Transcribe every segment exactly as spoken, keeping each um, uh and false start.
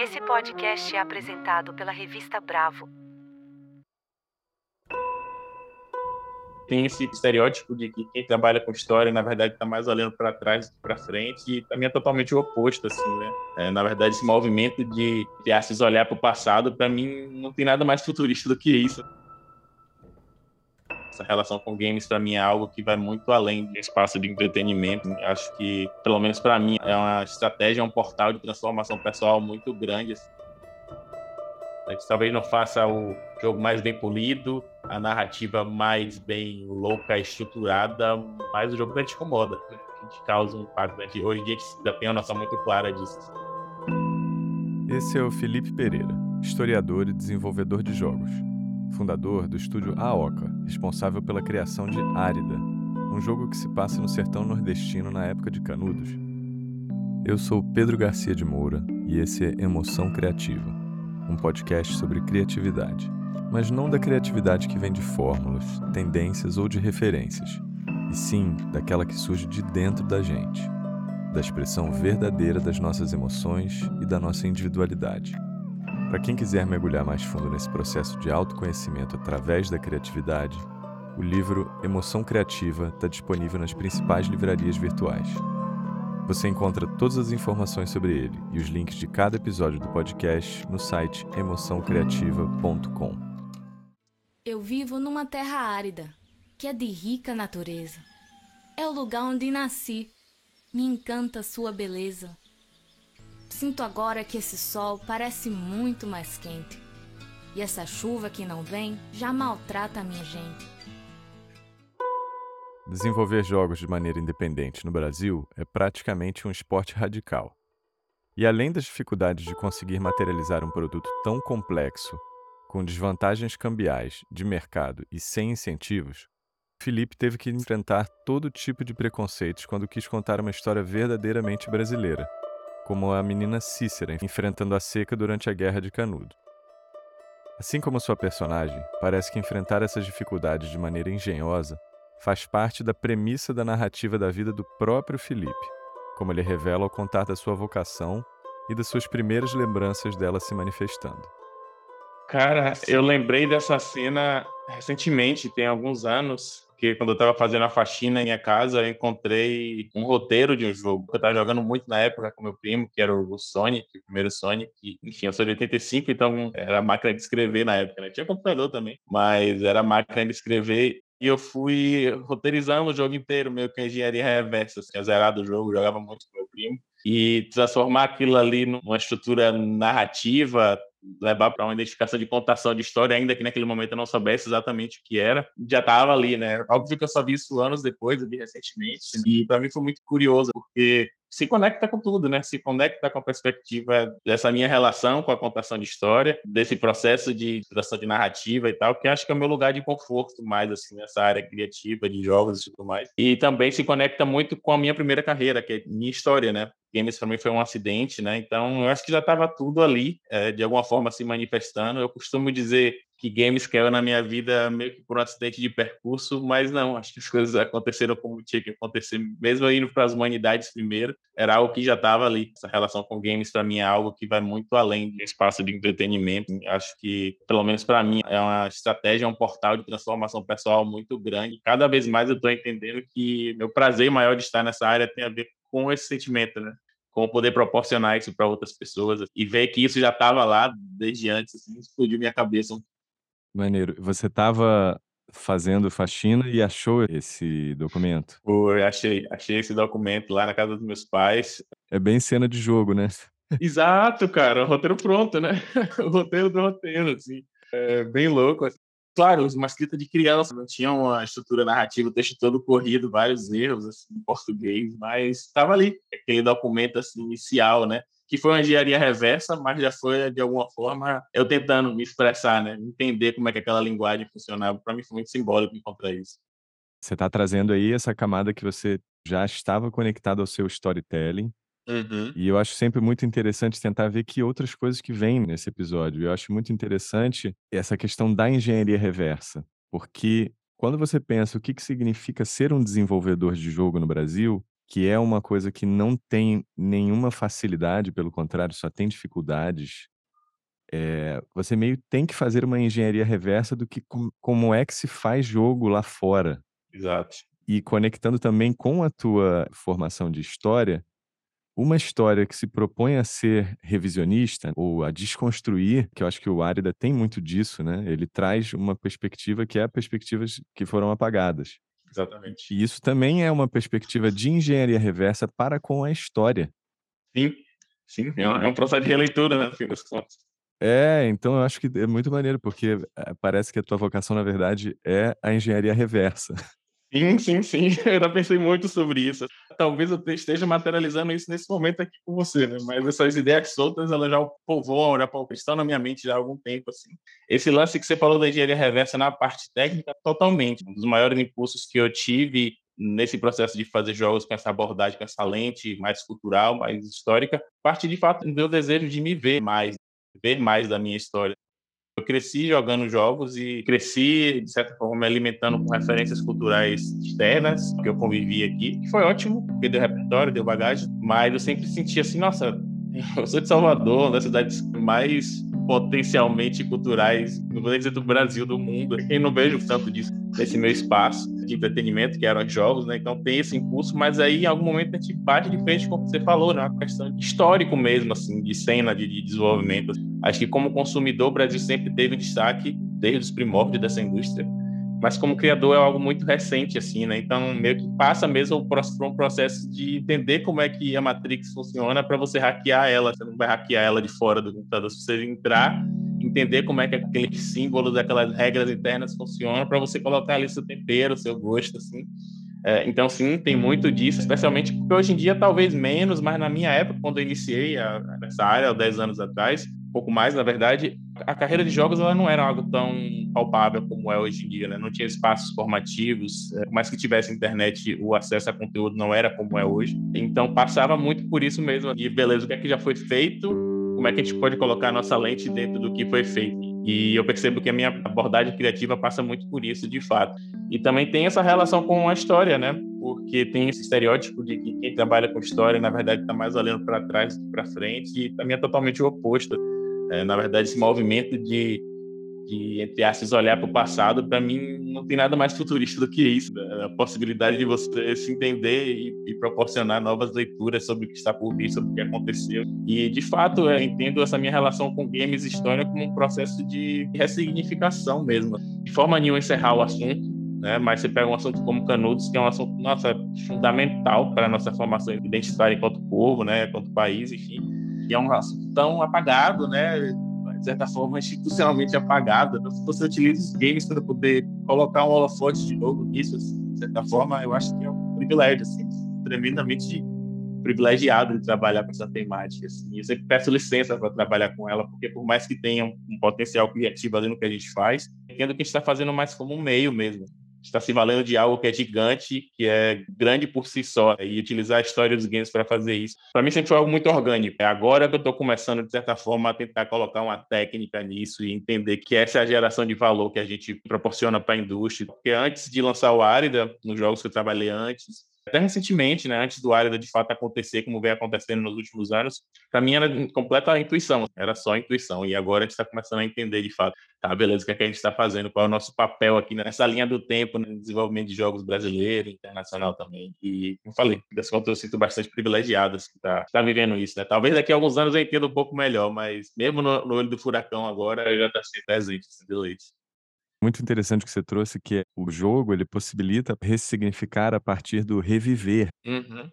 Esse podcast é apresentado pela revista Bravo. Tem esse estereótipo de que quem trabalha com história, na verdade, está mais olhando para trás do que para frente, e para mim é totalmente o oposto, assim, né? É, na verdade, esse movimento de artes olhar para o passado, para mim, não tem nada mais futurista do que isso. Essa relação com games, para mim, é algo que vai muito além do espaço de entretenimento. Acho que, pelo menos para mim, é uma estratégia, é um portal de transformação pessoal muito grande, assim. A gente talvez não faça o jogo mais bem polido, a narrativa mais bem louca, estruturada, mas o jogo que a gente incomoda, a gente causa um impacto. Né? Hoje em dia a gente já tem uma noção muito clara disso. Esse é o Filipe Pereira, historiador e desenvolvedor de jogos, fundador do estúdio AOCA, responsável pela criação de Árida, um jogo que se passa no sertão nordestino na época de Canudos. Eu sou Pedro Garcia de Moura e esse é Emoção Criativa, um podcast sobre criatividade, mas não da criatividade que vem de fórmulas, tendências ou de referências, e sim daquela que surge de dentro da gente, da expressão verdadeira das nossas emoções e da nossa individualidade. Para quem quiser mergulhar mais fundo nesse processo de autoconhecimento através da criatividade, o livro Emoção Criativa está disponível nas principais livrarias virtuais. Você encontra todas as informações sobre ele e os links de cada episódio do podcast no site emoção criativa ponto com. Eu vivo numa terra árida, que é de rica natureza. É o lugar onde nasci. Me encanta sua beleza. Sinto agora que esse sol parece muito mais quente. E essa chuva que não vem já maltrata a minha gente. Desenvolver jogos de maneira independente no Brasil é praticamente um esporte radical. E além das dificuldades de conseguir materializar um produto tão complexo, com desvantagens cambiais, de mercado e sem incentivos, Filipe teve que enfrentar todo tipo de preconceitos quando quis contar uma história verdadeiramente brasileira, como a menina Cícera enfrentando a seca durante a Guerra de Canudos. Assim como sua personagem, parece que enfrentar essas dificuldades de maneira engenhosa faz parte da premissa da narrativa da vida do próprio Filipe, como ele revela ao contar da sua vocação e das suas primeiras lembranças dela se manifestando. Cara, eu lembrei dessa cena recentemente, tem alguns anos, que quando eu estava fazendo a faxina em minha casa, eu encontrei um roteiro de um jogo que eu estava jogando muito na época com meu primo, que era o Sonic, o primeiro Sonic. Enfim, eu sou de oitenta e cinco, então era a máquina de escrever na época, né? Tinha computador também, mas era a máquina de escrever. E eu fui roteirizando o jogo inteiro, meio que a engenharia reversa, assim, eu zerava o jogo, jogava muito com meu primo. E transformar aquilo ali numa estrutura narrativa, levar para uma identificação de contação de história, ainda que naquele momento eu não soubesse exatamente o que era, já estava ali, né? Óbvio que eu só vi isso anos depois, eu vi recentemente, e para mim foi muito curioso, porque se conecta com tudo, né? Se conecta com a perspectiva dessa minha relação com a contação de história, desse processo de criação de narrativa e tal, que acho que é o meu lugar de conforto mais, assim, nessa área criativa de jogos e tudo mais. E também se conecta muito com a minha primeira carreira, que é minha história, né? Games para mim foi um acidente, né? Então eu acho que já estava tudo ali, é, de alguma forma se manifestando. Eu costumo dizer que games caiu na minha vida meio que por um acidente de percurso, mas não, acho que as coisas aconteceram como tinha que acontecer, mesmo indo para as humanidades primeiro, era algo que já estava ali. Essa relação com games, para mim, é algo que vai muito além do espaço de entretenimento. Acho que, pelo menos para mim, é uma estratégia, é um portal de transformação pessoal muito grande. Cada vez mais eu estou entendendo que meu prazer maior de estar nessa área tem a ver com esse sentimento, né? Como poder proporcionar isso para outras pessoas e ver que isso já estava lá desde antes, assim, explodiu minha cabeça. Maneiro, você estava fazendo faxina e achou esse documento? Pô, eu achei, achei esse documento lá na casa dos meus pais. É bem cena de jogo, né? Exato, cara, o roteiro pronto, né? O roteiro do roteiro, assim, é bem louco, assim. Claro, uma escrita de criança, não tinha uma estrutura narrativa, o texto todo corrido, vários erros, assim, em português, mas estava ali, aquele documento, assim, inicial, né? Que foi uma engenharia reversa, mas já foi, de alguma forma, eu tentando me expressar, né? Entender como é que aquela linguagem funcionava. Para mim foi muito simbólico encontrar isso. Você está trazendo aí essa camada que você já estava conectado ao seu storytelling. Uhum. E eu acho sempre muito interessante tentar ver que outras coisas que vêm nesse episódio. Eu acho muito interessante essa questão da engenharia reversa, porque quando você pensa o que, que significa ser um desenvolvedor de jogo no Brasil, que é uma coisa que não tem nenhuma facilidade, pelo contrário, só tem dificuldades, é, você meio tem que fazer uma engenharia reversa do que com, como é que se faz jogo lá fora. Exato. E conectando também com a tua formação de história, uma história que se propõe a ser revisionista ou a desconstruir, que eu acho que o Árida tem muito disso, né? Ele traz uma perspectiva que é perspectivas que foram apagadas. Exatamente. E isso também é uma perspectiva de engenharia reversa para com a história. Sim, sim. É um, é um processo de releitura, né? É, então eu acho que é muito maneiro, porque parece que a tua vocação, na verdade, é a engenharia reversa. Sim, sim, sim. Eu já pensei muito sobre isso. Talvez eu esteja materializando isso nesse momento aqui com você, né? Mas essas ideias soltas, elas já povoam, já estão na minha mente já há algum tempo, assim. Esse lance que você falou da engenharia reversa na parte técnica, totalmente. Um dos maiores impulsos que eu tive nesse processo de fazer jogos com essa abordagem, com essa lente mais cultural, mais histórica, parte, de fato, do meu desejo de me ver mais, ver mais da minha história. Eu cresci jogando jogos e cresci, de certa forma, me alimentando com referências culturais externas que eu convivi aqui, que foi ótimo, porque deu repertório, deu bagagem, mas eu sempre senti assim, nossa, eu sou de Salvador, uma das cidades mais potencialmente culturais, não vou nem dizer do Brasil, do mundo, eu não vejo tanto disso nesse meu espaço de entretenimento, que eram os jogos, né? Então tem esse impulso, mas aí em algum momento a gente bate de frente com o que você falou, né? Uma questão histórica mesmo, assim, de cena, de, de desenvolvimento. Acho que como consumidor, o Brasil sempre teve um destaque desde os primórdios dessa indústria, mas como criador é algo muito recente, assim, né? Então meio que passa mesmo por um processo de entender como é que a Matrix funciona para você hackear ela. Você não vai hackear ela de fora do computador, se você entrar, entender como é que aqueles símbolos, aquelas regras internas funcionam para você colocar ali seu tempero, seu gosto, assim. É, então, sim, tem muito disso, especialmente porque hoje em dia, talvez menos, mas na minha época, quando eu iniciei a, essa área, há dez anos atrás, um pouco mais, na verdade, a carreira de jogos ela não era algo tão palpável como é hoje em dia, né? Não tinha espaços formativos, por mais que tivesse internet, o acesso a conteúdo não era como é hoje. Então, passava muito por isso mesmo. E, beleza, o que é que já foi feito? Como é que a gente pode colocar a nossa lente dentro do que foi feito? E eu percebo que a minha abordagem criativa passa muito por isso, de fato. E também tem essa relação com a história, né? Porque tem esse estereótipo de que quem trabalha com história, na verdade, está mais olhando para trás do que para frente, e para mim é totalmente o oposto. É, na verdade, esse movimento de, de entre aspas, olhar para o passado, para mim, não tem nada mais futurista do que isso. Né? A possibilidade de você se entender e, e proporcionar novas leituras sobre o que está por vir, sobre o que aconteceu. E, de fato, eu entendo essa minha relação com games e história como um processo de ressignificação mesmo. De forma nenhuma encerrar o assunto, né? Mas você pega um assunto como Canudos, que é um assunto, nossa, fundamental para a nossa formação identitária enquanto povo, né? Enquanto país, enfim. E é um assunto tão apagado, né? De certa forma, institucionalmente apagada. Se você utiliza os games para poder colocar um holofote de novo nisso, assim, de certa forma, eu acho que é um privilégio, assim, tremendamente privilegiado de trabalhar com essa temática. Assim. Eu sempre peço licença para trabalhar com ela, porque por mais que tenha um potencial criativo ali no que a gente faz, entendo que a gente está fazendo mais como um meio mesmo. Está se valendo de algo que é gigante, que é grande por si só, e utilizar a história dos games para fazer isso. Para mim sempre foi algo muito orgânico. É agora que eu estou começando, de certa forma, a tentar colocar uma técnica nisso e entender que essa é a geração de valor que a gente proporciona para a indústria. Porque antes de lançar o Árida, nos jogos que eu trabalhei antes, até recentemente, né, antes do Árida de fato acontecer, como vem acontecendo nos últimos anos, para mim era completa intuição, era só intuição, e agora a gente está começando a entender de fato, tá, beleza, o que é que a gente está fazendo, qual é o nosso papel aqui nessa linha do tempo, no desenvolvimento de jogos brasileiro, internacional também, e como falei, das contas eu sinto bastante privilegiado assim, que tá, tá vivendo isso, né, talvez daqui a alguns anos eu entenda um pouco melhor, mas mesmo no, no olho do furacão agora, eu já tá sendo presente, sendo leite. Muito interessante o que você trouxe, que o jogo ele possibilita ressignificar a partir do reviver. Uhum.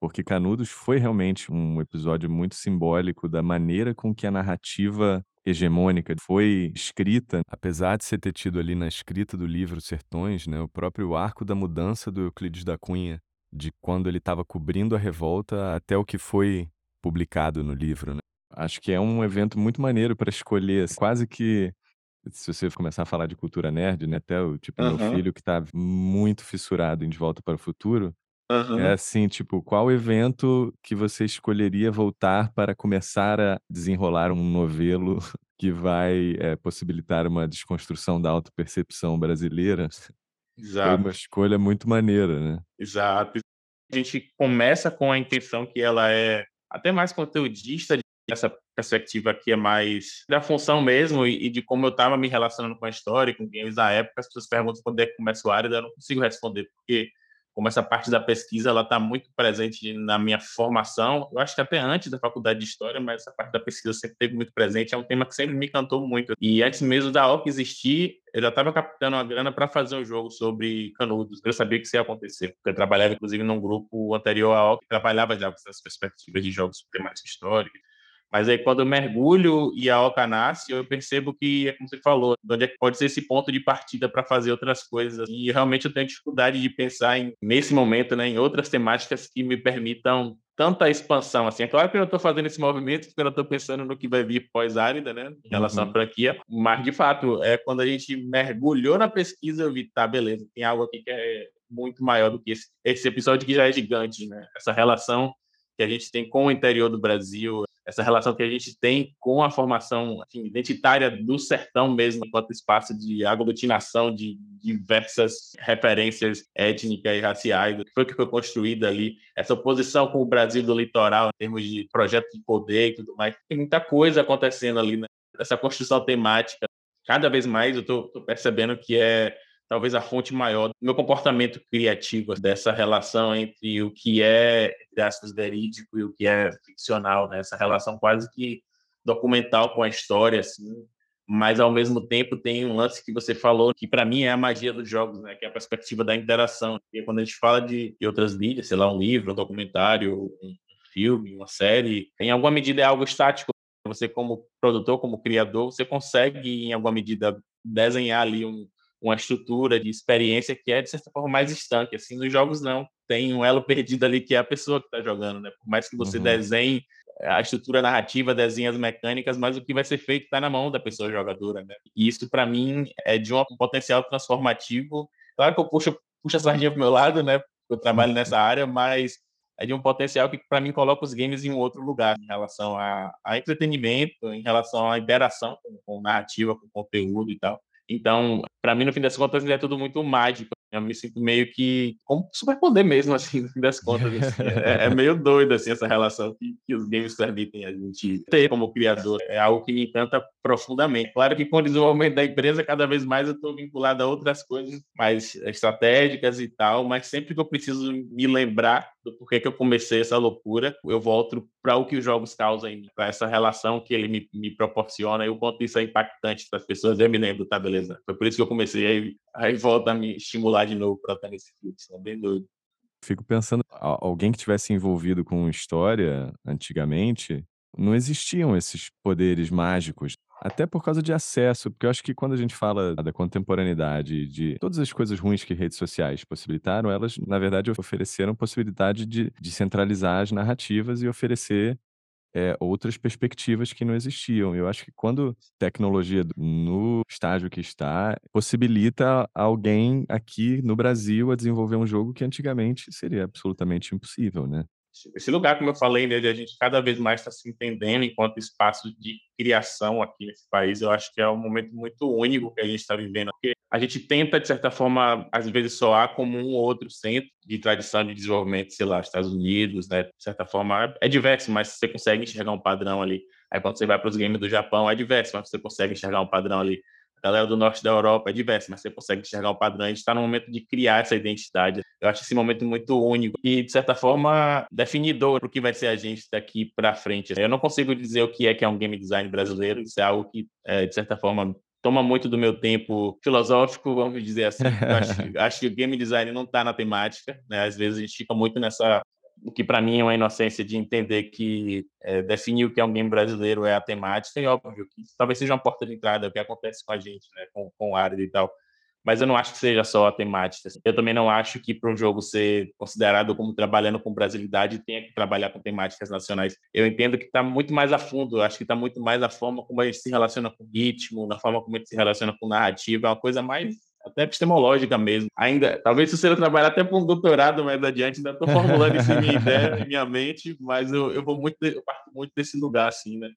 Porque Canudos foi realmente um episódio muito simbólico da maneira com que a narrativa hegemônica foi escrita, apesar de você ter tido ali na escrita do livro Sertões, né, o próprio arco da mudança do Euclides da Cunha, de quando ele estava cobrindo a revolta até o que foi publicado no livro. Né? Acho que é um evento muito maneiro para escolher, quase que... Se você começar a falar de cultura nerd, né? Até o tipo, uhum. meu filho que tá muito fissurado em De Volta para o Futuro. Uhum. É assim, tipo, qual evento que você escolheria voltar para começar a desenrolar um novelo que vai é, possibilitar uma desconstrução da autopercepção brasileira? Exato. Foi uma escolha muito maneira, né? Exato. a gente começa com a intenção que ela é até mais conteudista, essa perspectiva aqui é mais da função mesmo e, e de como eu estava me relacionando com a história, com games na época. As pessoas perguntam quando é que começa o Árida, eu não consigo responder, porque como essa parte da pesquisa ela está muito presente na minha formação, eu acho que até antes da faculdade de História, mas essa parte da pesquisa sempre teve muito presente, é um tema que sempre me encantou muito. E antes mesmo da AOCA existir, eu já estava captando uma grana para fazer um jogo sobre Canudos. Eu sabia que isso ia acontecer, porque eu trabalhava, inclusive, num grupo anterior à AOCA, que trabalhava já com essas perspectivas de jogos temáticos históricos. Mas aí, quando eu mergulho e a AOCA nasce, eu percebo que, é como você falou, de onde é que pode ser esse ponto de partida para fazer outras coisas. E realmente eu tenho dificuldade de pensar, em, nesse momento, né, em outras temáticas que me permitam tanta expansão. Assim, é claro que eu estou fazendo esse movimento porque eu estou pensando no que vai vir pós-Árida, né, em relação uhum. à franquia. Mas, de fato, é quando a gente mergulhou na pesquisa, eu vi, tá, beleza, tem algo aqui que é muito maior do que esse, esse episódio que já é gigante, né? Essa relação que a gente tem com o interior do Brasil, essa relação que a gente tem com a formação, assim, identitária do sertão mesmo, enquanto espaço de aglutinação de diversas referências étnicas e raciais, que foi que foi construída ali, essa oposição com o Brasil do litoral, em termos de projeto de poder e tudo mais. Tem muita coisa acontecendo ali, né? Essa construção temática, cada vez mais eu estou percebendo que é talvez a fonte maior do meu comportamento criativo, dessa relação entre o que é, aspas, verídico e o que é ficcional, né? Essa relação quase que documental com a história, assim, mas ao mesmo tempo tem um lance que você falou, que para mim é a magia dos jogos, né? Que é a perspectiva da interação. E quando a gente fala de, de outras mídias, sei lá, um livro, um documentário, um filme, uma série, em alguma medida é algo estático. Você, como produtor, como criador, você consegue, em alguma medida, desenhar ali um uma estrutura de experiência que é, de certa forma, mais estanque. Assim, nos jogos, não. Tem um elo perdido ali, que é a pessoa que está jogando, né? Por mais que você uhum. desenhe a estrutura narrativa, desenhe as mecânicas, mas o que vai ser feito está na mão da pessoa jogadora, né? E isso, para mim, é de um potencial transformativo. Claro que eu puxo, puxo a sardinha para o meu lado, né? Eu trabalho nessa área, mas é de um potencial que, para mim, coloca os games em um outro lugar, em relação a, a entretenimento, em relação à interação com, com narrativa, com conteúdo e tal. Então, para mim, no fim das contas, é tudo muito mágico. Eu me sinto meio que como superpoder mesmo, assim, no fim das contas. Assim. É, é meio doido, assim, essa relação que, que os games permitem a gente ter como criador. É algo que me encanta profundamente. Claro que com o desenvolvimento da empresa, cada vez mais eu estou vinculado a outras coisas mais estratégicas e tal, mas sempre que eu preciso me lembrar do porquê que eu comecei essa loucura, eu volto para o que os jogos causam em mim, para essa relação que ele me, me proporciona e o quanto isso é impactante para as pessoas. Eu me lembro, tá, beleza? Foi por isso que eu comecei, aí, aí volta a me estimular de novo para estar nesse fluxo, é bem doido. Fico pensando, alguém que tivesse envolvido com história antigamente, não existiam esses poderes mágicos. Até por causa de acesso, porque eu acho que quando a gente fala da contemporaneidade, de todas as coisas ruins que redes sociais possibilitaram, elas, na verdade, ofereceram possibilidade de, de centralizar as narrativas e oferecer é, outras perspectivas que não existiam. Eu acho que quando tecnologia, no estágio que está, possibilita alguém aqui no Brasil a desenvolver um jogo que antigamente seria absolutamente impossível, né? Esse lugar, como eu falei, né, de a gente cada vez mais está se entendendo enquanto espaço de criação aqui nesse país, eu acho que é um momento muito único que a gente está vivendo. Porque a gente tenta, de certa forma, às vezes soar como um ou outro centro de tradição de desenvolvimento, sei lá, Estados Unidos, né? De certa forma, é diverso, mas você consegue enxergar um padrão ali. Aí quando você vai para os games do Japão, é diverso, mas você consegue enxergar um padrão ali. A galera do norte da Europa é diversa, mas você consegue enxergar o padrão. A gente está no momento de criar essa identidade. Eu acho esse momento muito único e, de certa forma, definidor para o que vai ser a gente daqui para frente. Eu não consigo dizer o que é que é um game design brasileiro. Isso é algo que, de certa forma, toma muito do meu tempo filosófico, vamos dizer assim. Eu acho, acho que o game design não está na temática, né? Às vezes a gente fica muito nessa... O que para mim é uma inocência de entender que é, definir o que é um game brasileiro é a temática, e óbvio que talvez seja uma porta de entrada, o que acontece com a gente, né, com, com Árida e tal. Mas eu não acho que seja só a temática. Eu também não acho que para um jogo ser considerado como trabalhando com brasilidade tenha que trabalhar com temáticas nacionais. Eu entendo que está muito mais a fundo. Eu acho que está muito mais a forma como a gente se relaciona com ritmo, na forma como a gente se relaciona com narrativa. É uma coisa mais... até epistemológica mesmo. Ainda, talvez se eu trabalhar até para um doutorado mais adiante, ainda estou formulando isso em minha ideia, em minha mente, mas eu, eu, vou muito, eu parto muito desse lugar, assim, né?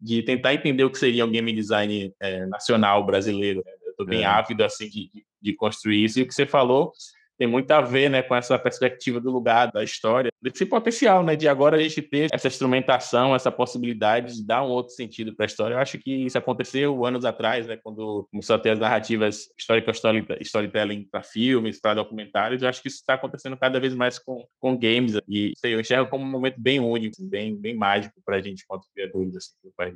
De tentar entender o que seria um game design é, nacional brasileiro. Eu estou bem é. ávido, assim, de, de construir isso. E o que você falou tem muito a ver, né, com essa perspectiva do lugar, da história, desse potencial, né, de agora a gente ter essa instrumentação, essa possibilidade de dar um outro sentido para a história. Eu acho que isso aconteceu anos atrás, né, quando começou a ter as narrativas histórico-storytelling para filmes, para documentários. Eu acho que isso está acontecendo cada vez mais com, com games. E sei, eu enxergo como um momento bem único, bem, bem mágico para a gente, quanto criadores assim, do país.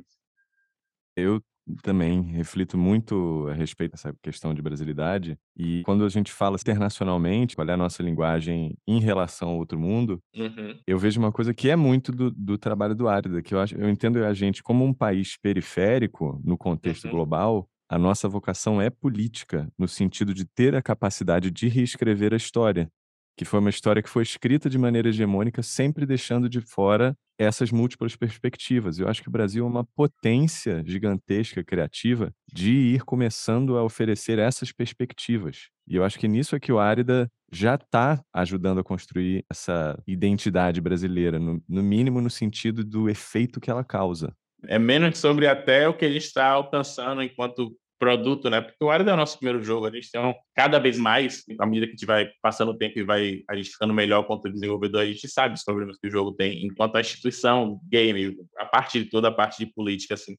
Eu também reflito muito a respeito dessa questão de brasilidade, e quando a gente fala internacionalmente, qual é a nossa linguagem em relação ao outro mundo, uhum. eu vejo uma coisa que é muito do, do trabalho do Árida, que eu, acho, eu entendo a gente como um país periférico no contexto uhum. global. A nossa vocação é política, no sentido de ter a capacidade de reescrever a história, que foi uma história que foi escrita de maneira hegemônica, sempre deixando de fora essas múltiplas perspectivas. Eu acho que o Brasil é uma potência gigantesca, criativa, de ir começando a oferecer essas perspectivas. E eu acho que nisso é que o Árida já está ajudando a construir essa identidade brasileira, no, no mínimo no sentido do efeito que ela causa. É menos sobre até o que a gente está alcançando enquanto produto, né? Porque o Árida é o nosso primeiro jogo. A gente tem um, cada vez mais, à medida que a gente vai passando o tempo e vai a gente ficando melhor quanto desenvolvedor, a gente sabe os problemas que o jogo tem enquanto a instituição, game, a parte de toda a parte de política, assim.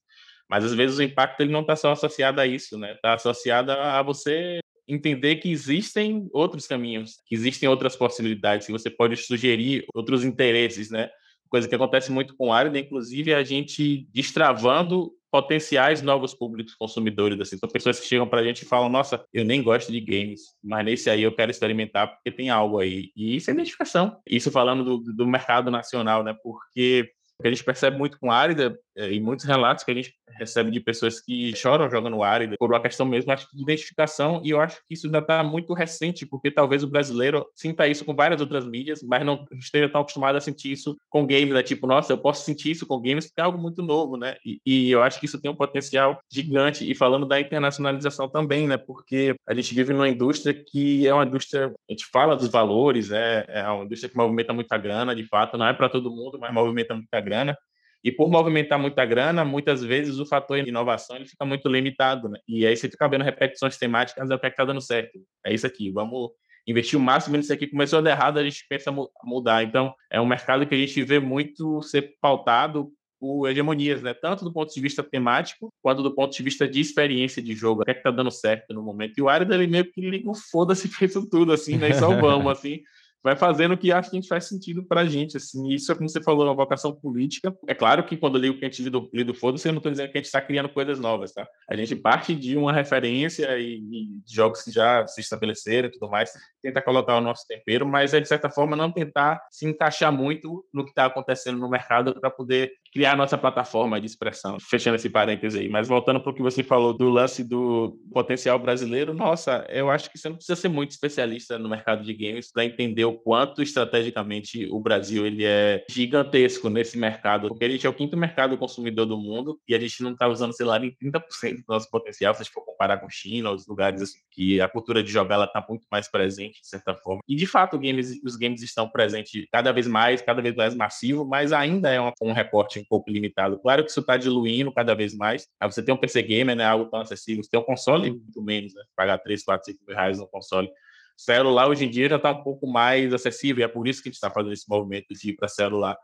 Mas às vezes o impacto ele não está só associado a isso, né? Está associado a você entender que existem outros caminhos, que existem outras possibilidades, que você pode sugerir outros interesses, né? Coisa que acontece muito com o Árida, inclusive a gente destravando potenciais novos públicos consumidores. Assim. São pessoas que chegam para a gente e falam: nossa, eu nem gosto de games, mas nesse aí eu quero experimentar porque tem algo aí. E isso é identificação. Isso falando do, do mercado nacional, né? Porque o que a gente percebe muito com o Árida, e muitos relatos que a gente recebe de pessoas que choram jogando o Árida, por uma questão mesmo, acho que de identificação, e eu acho que isso ainda está muito recente, porque talvez o brasileiro sinta isso com várias outras mídias, mas não esteja tão acostumado a sentir isso com games, né? Tipo, nossa, eu posso sentir isso com games, porque é algo muito novo, né? E, e eu acho que isso tem um potencial gigante, e falando da internacionalização também, né? Porque a gente vive numa indústria que é uma indústria, a gente fala dos valores, é, é uma indústria que movimenta muita grana, de fato, não é para todo mundo, mas movimenta muita grana. E por movimentar muita grana, muitas vezes o fator inovação ele fica muito limitado, né? E aí você fica vendo repetições temáticas, é o que está dando certo. É isso aqui, vamos investir o máximo nisso aqui. Começou a dar errado, a gente pensa mudar. Então, é um mercado que a gente vê muito ser pautado por hegemonias, né? Tanto do ponto de vista temático, quanto do ponto de vista de experiência de jogo. O que é que está dando certo no momento? E o Árida, ele meio que liga um foda-se pra isso tudo, assim, né? E só vamos, assim. Vai fazendo o que acha que faz sentido para a gente. Assim. Isso é, como você falou, uma vocação política. É claro que quando eu ligo que a gente lido, lido foda-se, eu não estou dizendo que a gente está criando coisas novas. Tá? A gente parte de uma referência e, e de jogos que já se estabeleceram e tudo mais, tentar colocar o nosso tempero, mas é, de certa forma, não tentar se encaixar muito no que está acontecendo no mercado para poder criar a nossa plataforma de expressão. Fechando esse parênteses aí. Mas voltando para o que você falou do lance do potencial brasileiro, nossa, eu acho que você não precisa ser muito especialista no mercado de games para entender o quanto estrategicamente o Brasil ele é gigantesco nesse mercado, porque a gente é o quinto mercado consumidor do mundo e a gente não está usando, sei lá, nem trinta por cento do nosso potencial, se a gente for comparar com China, os lugares assim, que a cultura de jogar ela está muito mais presente, de certa forma. E, de fato, games, os games estão presentes cada vez mais, cada vez mais massivo, mas ainda é uma, um recorte um pouco limitado. Claro que isso está diluindo cada vez mais. Aí você tem um P C gamer, né, algo tão acessível, você tem um console, muito menos, né, pagar três, quatro, cinco mil reais no console. Celular hoje em dia já está um pouco mais acessível, e é por isso que a gente está fazendo esse movimento de ir para celular.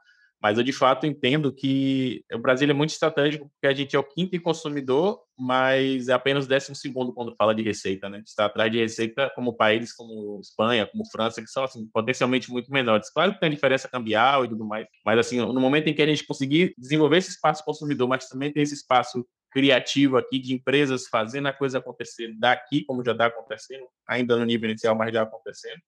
Mas eu, de fato, entendo que o Brasil é muito estratégico, porque a gente é o quinto consumidor, mas é apenas o décimo segundo quando fala de receita, né? A gente está atrás de receita como países como Espanha, como França, que são assim, potencialmente muito menores. Claro que tem a diferença cambial e tudo mais, mas assim, no momento em que a gente conseguir desenvolver esse espaço consumidor, mas também tem esse espaço criativo aqui, de empresas fazendo a coisa acontecer daqui, como já está acontecendo, ainda no nível inicial, mas já acontecendo.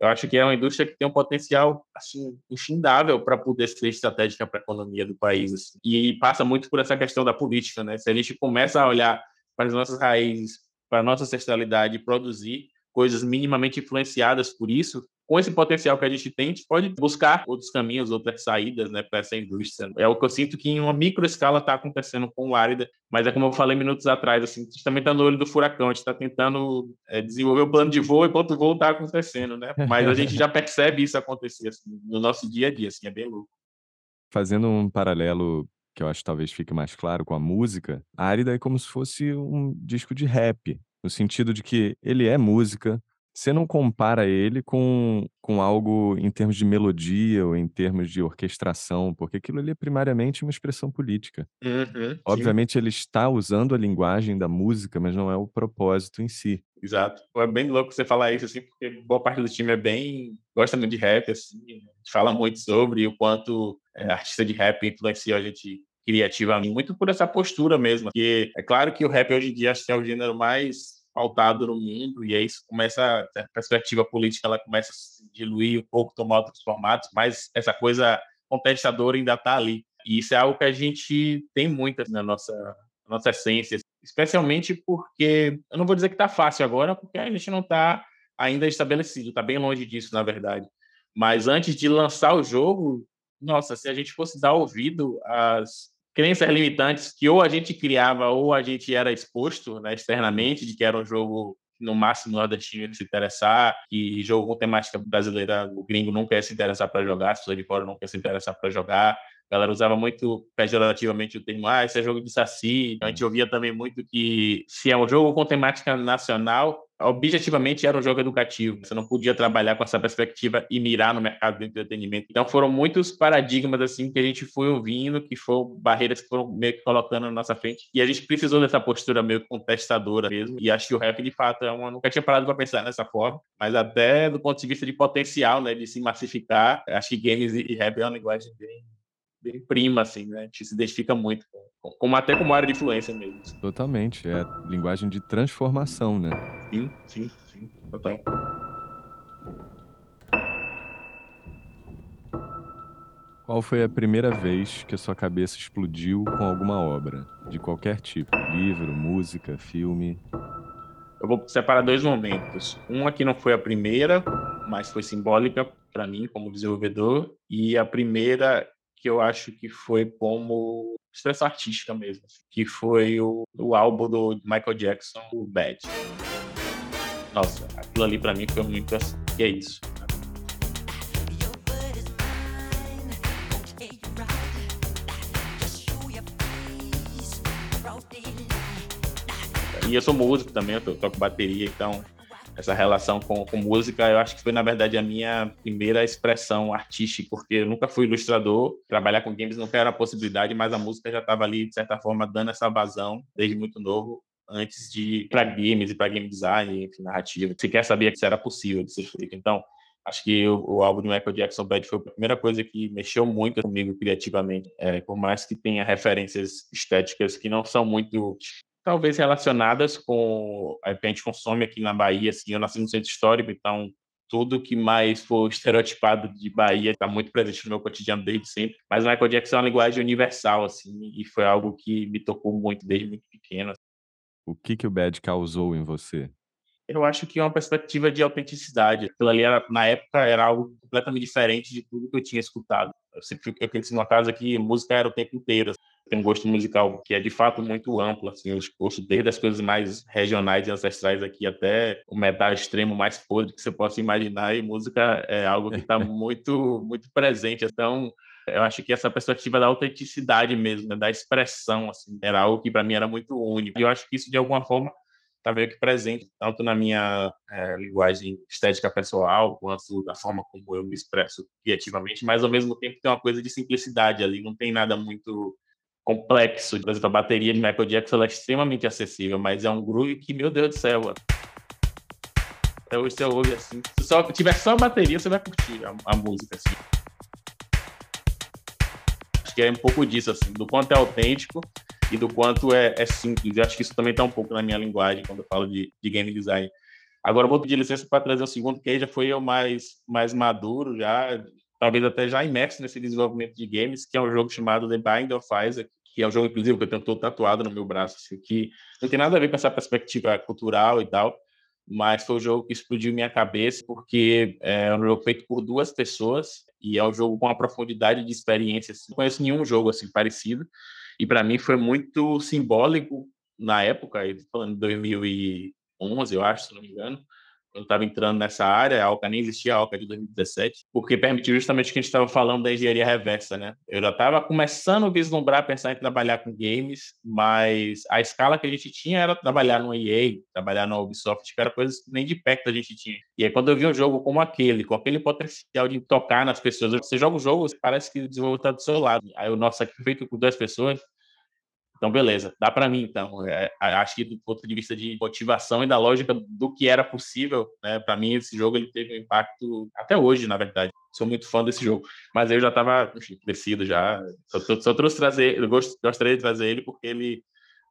Eu acho que é uma indústria que tem um potencial assim, infindável para poder ser estratégica para a economia do país. Assim. E passa muito por essa questão da política. Né? Se a gente começa a olhar para as nossas raízes, para a nossa ancestralidade e produzir coisas minimamente influenciadas por isso, com esse potencial que a gente tem, a gente pode buscar outros caminhos, outras saídas, né, para essa indústria. É o que eu sinto que em uma microescala está acontecendo com o Árida, mas é como eu falei minutos atrás, assim, a gente também está no olho do furacão, a gente está tentando é, desenvolver o plano de voo enquanto o voo está acontecendo, né? Mas a gente já percebe isso acontecer assim, no nosso dia a dia, assim, é bem louco. Fazendo um paralelo que eu acho que talvez fique mais claro com a música, a Árida é como se fosse um disco de rap, no sentido de que ele é música, Você não compara ele com, com algo em termos de melodia ou em termos de orquestração, porque aquilo ali é primariamente uma expressão política. Uhum, sim. Obviamente ele está usando a linguagem da música, mas não é o propósito em si. Exato. É bem louco você falar isso, assim, porque boa parte do time é bem... gosta muito de rap, assim, a gente fala muito sobre o quanto é, artista de rap influencia a gente criativamente, muito por essa postura mesmo. Porque é claro que o rap hoje em dia acho que é o gênero mais... pautado no mundo, e aí isso começa, a perspectiva política ela começa a se diluir um pouco, tomar outros formatos, mas essa coisa contestadora ainda está ali. E isso é algo que a gente tem muito na nossa, na nossa essência, especialmente porque, eu não vou dizer que está fácil agora, porque a gente não está ainda estabelecido, está bem longe disso, na verdade. Mas antes de lançar o jogo, nossa, se a gente fosse dar ouvido às crenças limitantes que ou a gente criava ou a gente era exposto, né, externamente, de que era um jogo no máximo nordestino ia se interessar, que jogo com temática brasileira, o gringo nunca ia se interessar para jogar, as pessoas de fora nunca ia se interessar para jogar. A galera usava muito pejorativamente o termo, ah, esse é jogo de saci. A gente ouvia também muito que se é um jogo com temática nacional, objetivamente era um jogo educativo. Você não podia trabalhar com essa perspectiva e mirar no mercado do entretenimento. Então foram muitos paradigmas assim que a gente foi ouvindo, que foram barreiras que foram meio que colocando na nossa frente. E a gente precisou dessa postura meio contestadora mesmo. E acho que o rap, de fato, é uma... nunca tinha parado para pensar nessa forma. Mas até do ponto de vista de potencial, né, de se massificar, acho que games e rap é uma linguagem bem, bem prima, assim, né? A gente se identifica muito com, com, até como área de influência mesmo. Totalmente. É a linguagem de transformação, né? Sim, sim, sim. Total. Qual foi a primeira vez que a sua cabeça explodiu com alguma obra? De qualquer tipo. Livro, música, filme... Eu vou separar dois momentos. Uma que não foi a primeira, mas foi simbólica para mim como desenvolvedor. E a primeira... que eu acho que foi como expressão artística mesmo, que foi o, o álbum do Michael Jackson, o Bad. Nossa, aquilo ali pra mim foi muito assim, e é isso. E eu sou músico também, eu toco bateria, então... essa relação com, com música, eu acho que foi, na verdade, a minha primeira expressão artística, porque eu nunca fui ilustrador, trabalhar com games nunca era a possibilidade, mas a música já estava ali, de certa forma, dando essa vazão, desde muito novo, antes de ir para games e para game design, enfim, narrativa. Sequer sabia que isso era possível de ser feito. Então, acho que o, o álbum do Michael Jackson, Bad, foi a primeira coisa que mexeu muito comigo criativamente, é, por mais que tenha referências estéticas que não são muito... talvez relacionadas com a que a gente consome aqui na Bahia, assim, eu nasci no centro histórico, então tudo que mais for estereotipado de Bahia está muito presente no meu cotidiano desde sempre, mas o Michael Jackson é uma linguagem universal, assim, e foi algo que me tocou muito desde muito pequeno. O que, que o Bad causou em você? Eu acho que é uma perspectiva de autenticidade. Aquilo ali, era, na época, era algo completamente diferente de tudo que eu tinha escutado. Eu sempre eu cresci numa casa que música era o tempo inteiro. Eu tenho um gosto musical que é, de fato, muito amplo. Assim, eu gosto desde as coisas mais regionais e ancestrais aqui até o metal extremo mais podre que você possa imaginar. E música é algo que está muito, muito presente. Então, eu acho que essa perspectiva da autenticidade mesmo, né, da expressão, assim, era algo que, para mim, era muito único. E eu acho que isso, de alguma forma, está meio que presente, tanto na minha é, linguagem estética pessoal, quanto da forma como eu me expresso criativamente, mas ao mesmo tempo tem uma coisa de simplicidade ali, não tem nada muito complexo. Por exemplo, a bateria de Michael Jackson ela é extremamente acessível, mas é um groove que, meu Deus do céu, até hoje você ouve assim. Se só tiver só a bateria, você vai curtir a, a música, assim. Acho que é um pouco disso, assim, do quanto é autêntico e do quanto é, é simples. Eu acho que isso também está um pouco na minha linguagem quando eu falo de, de game design. Agora eu vou pedir licença para trazer o segundo, que aí já foi eu mais, mais maduro, já, talvez até já imerso nesse desenvolvimento de games, que é um jogo chamado The Binding of Isaac, que é um jogo, inclusive, que eu tenho todo tatuado no meu braço, assim, que não tem nada a ver com essa perspectiva cultural e tal, mas foi um jogo que explodiu minha cabeça, porque é um jogo feito por duas pessoas, e é um jogo com uma profundidade de experiência. Assim. Não conheço nenhum jogo assim parecido, e para mim foi muito simbólico na época, em dois mil e onze, eu acho, se não me engano, eu estava entrando nessa área, a AOCA nem existia, a AOCA de dois mil e dezessete, porque permitiu justamente o que a gente estava falando da engenharia reversa, né? Eu já estava começando a vislumbrar, pensar em trabalhar com games, mas a escala que a gente tinha era trabalhar no E A, trabalhar na Ubisoft, que era coisas que nem de perto a gente tinha. E aí, quando eu vi um jogo como aquele, com aquele potencial de tocar nas pessoas, você joga o jogo, parece que o desenvolvedor está do seu lado. Aí, o nosso aqui foi feito com duas pessoas, então, beleza, dá para mim, então. É, acho que do ponto de vista de motivação e da lógica do que era possível, né, para mim, esse jogo ele teve um impacto até hoje, na verdade. Sou muito fã desse jogo. Mas eu já estava crescido já. Só, só, só trouxe trazer, eu gost, gostaria de trazer ele porque ele,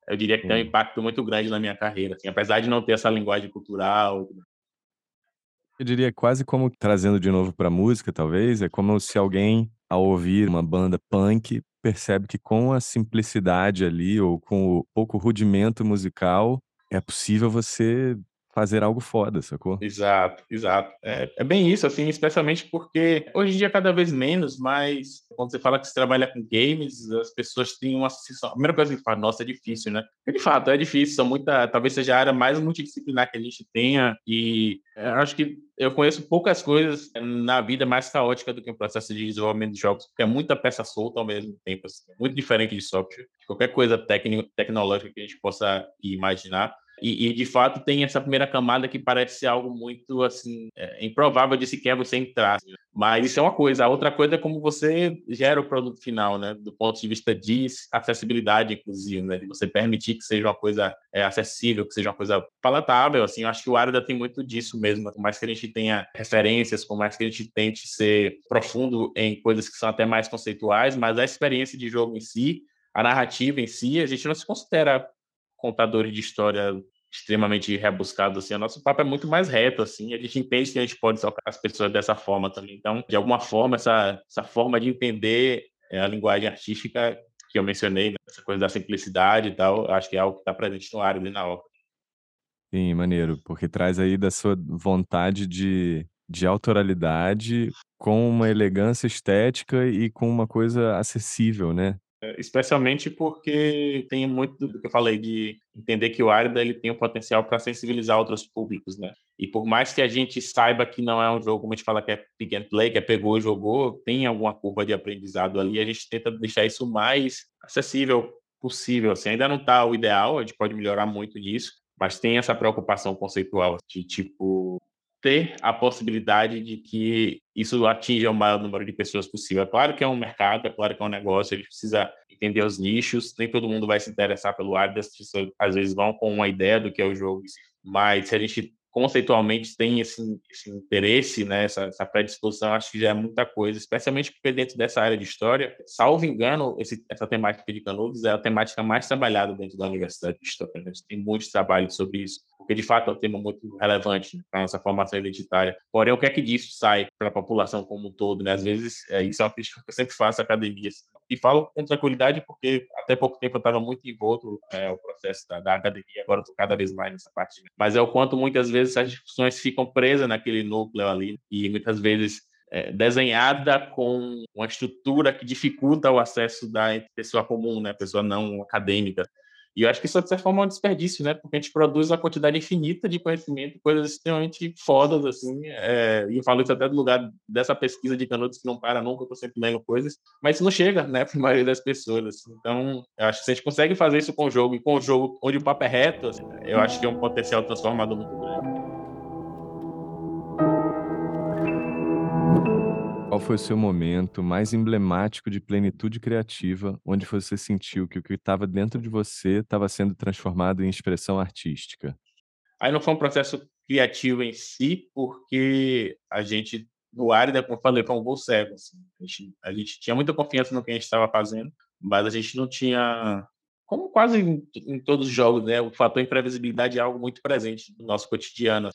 eu diria que tem um impacto muito grande na minha carreira, assim, apesar de não ter essa linguagem cultural. Eu diria quase como, trazendo de novo para a música, talvez, é como se alguém, ao ouvir uma banda punk, percebe que com a simplicidade ali, ou com o pouco rudimento musical, é possível você fazer algo foda, sacou? Exato, exato. É, é bem isso, assim, especialmente porque hoje em dia cada vez menos, mas quando você fala que você trabalha com games, as pessoas têm uma sensação. A primeira coisa que fala, nossa, é difícil, né? E de fato, é difícil, são muita, talvez seja a área mais multidisciplinar que a gente tenha, e eu acho que eu conheço poucas coisas na vida mais caótica do que o processo de desenvolvimento de jogos, porque é muita peça solta ao mesmo tempo, assim, muito diferente de software, de qualquer coisa tecnico, tecnológica que a gente possa imaginar. E, e, de fato, tem essa primeira camada que parece ser algo muito, assim, é, improvável de sequer você entrar. Mas isso é uma coisa. A outra coisa é como você gera o produto final, né? Do ponto de vista de acessibilidade, inclusive, né? De você permitir que seja uma coisa é, acessível, que seja uma coisa palatável, assim. Eu acho que o Árida tem muito disso mesmo. Por mais que a gente tenha referências, por mais que a gente tente ser profundo em coisas que são até mais conceituais, mas a experiência de jogo em si, a narrativa em si, a gente não se considera contadores de história extremamente rebuscados, assim, o nosso papo é muito mais reto, assim, a gente entende que a gente pode tocar as pessoas dessa forma também, então, de alguma forma, essa, essa forma de entender a linguagem artística que eu mencionei, né? Essa coisa da simplicidade e tal, acho que é algo que está presente no Árida e na obra. Sim, maneiro, porque traz aí da sua vontade de, de autoralidade com uma elegância estética e com uma coisa acessível, né? Especialmente porque tem muito do que eu falei de entender que o Árida ele tem o potencial para sensibilizar outros públicos, né? E por mais que a gente saiba que não é um jogo, como a gente fala, que é pick and play, que é pegou e jogou, tem alguma curva de aprendizado ali, a gente tenta deixar isso o mais acessível possível. Assim, ainda não está o ideal, a gente pode melhorar muito nisso, mas tem essa preocupação conceitual de, tipo, ter a possibilidade de que isso atinja o maior número de pessoas possível. É claro que é um mercado, é claro que é um negócio, a gente precisa entender os nichos, nem todo mundo vai se interessar pelo Árida, as pessoas às vezes vão com uma ideia do que é o jogo, mas se a gente conceitualmente tem esse, esse interesse, né, essa, essa predisposição, acho que já é muita coisa, especialmente porque dentro dessa área de história, salvo engano, esse, essa temática de Canudos é a temática mais trabalhada dentro da Universidade de História, né? Tem muitos trabalhos sobre isso, porque de fato é um tema muito relevante para a nossa formação identitária. Porém, o que é que disso sai para a população como um todo, né? Às vezes, é, isso é uma questão que eu sempre faço academia, assim. E falo com tranquilidade porque até pouco tempo eu estava muito envolto é, o processo da, da academia, agora estou cada vez mais nessa parte. Né? Mas é o quanto muitas vezes essas discussões ficam presas naquele núcleo ali e muitas vezes é, desenhada com uma estrutura que dificulta o acesso da pessoa comum, né? Pessoa não acadêmica. E eu acho que isso, de certa forma, é um desperdício, né? Porque a gente produz uma quantidade infinita de conhecimento, coisas extremamente fodas, assim. É... E eu falo isso até do lugar dessa pesquisa de Canudos que não para nunca, eu tô sempre lendo coisas. Mas isso não chega, né? Para a maioria das pessoas, assim. Então, eu acho que se a gente consegue fazer isso com o jogo, e com o jogo onde o papo é reto, assim, eu acho que é um potencial transformador muito grande. Qual foi o seu momento mais emblemático de plenitude criativa, onde você sentiu que o que estava dentro de você estava sendo transformado em expressão artística? Aí não foi um processo criativo em si, porque a gente, no Árida, como eu falei, foi um gol cego. Assim. A gente, a gente tinha muita confiança no que a gente estava fazendo, mas a gente não tinha... Como quase em, em todos os jogos, né? O fator imprevisibilidade é algo muito presente no nosso cotidiano.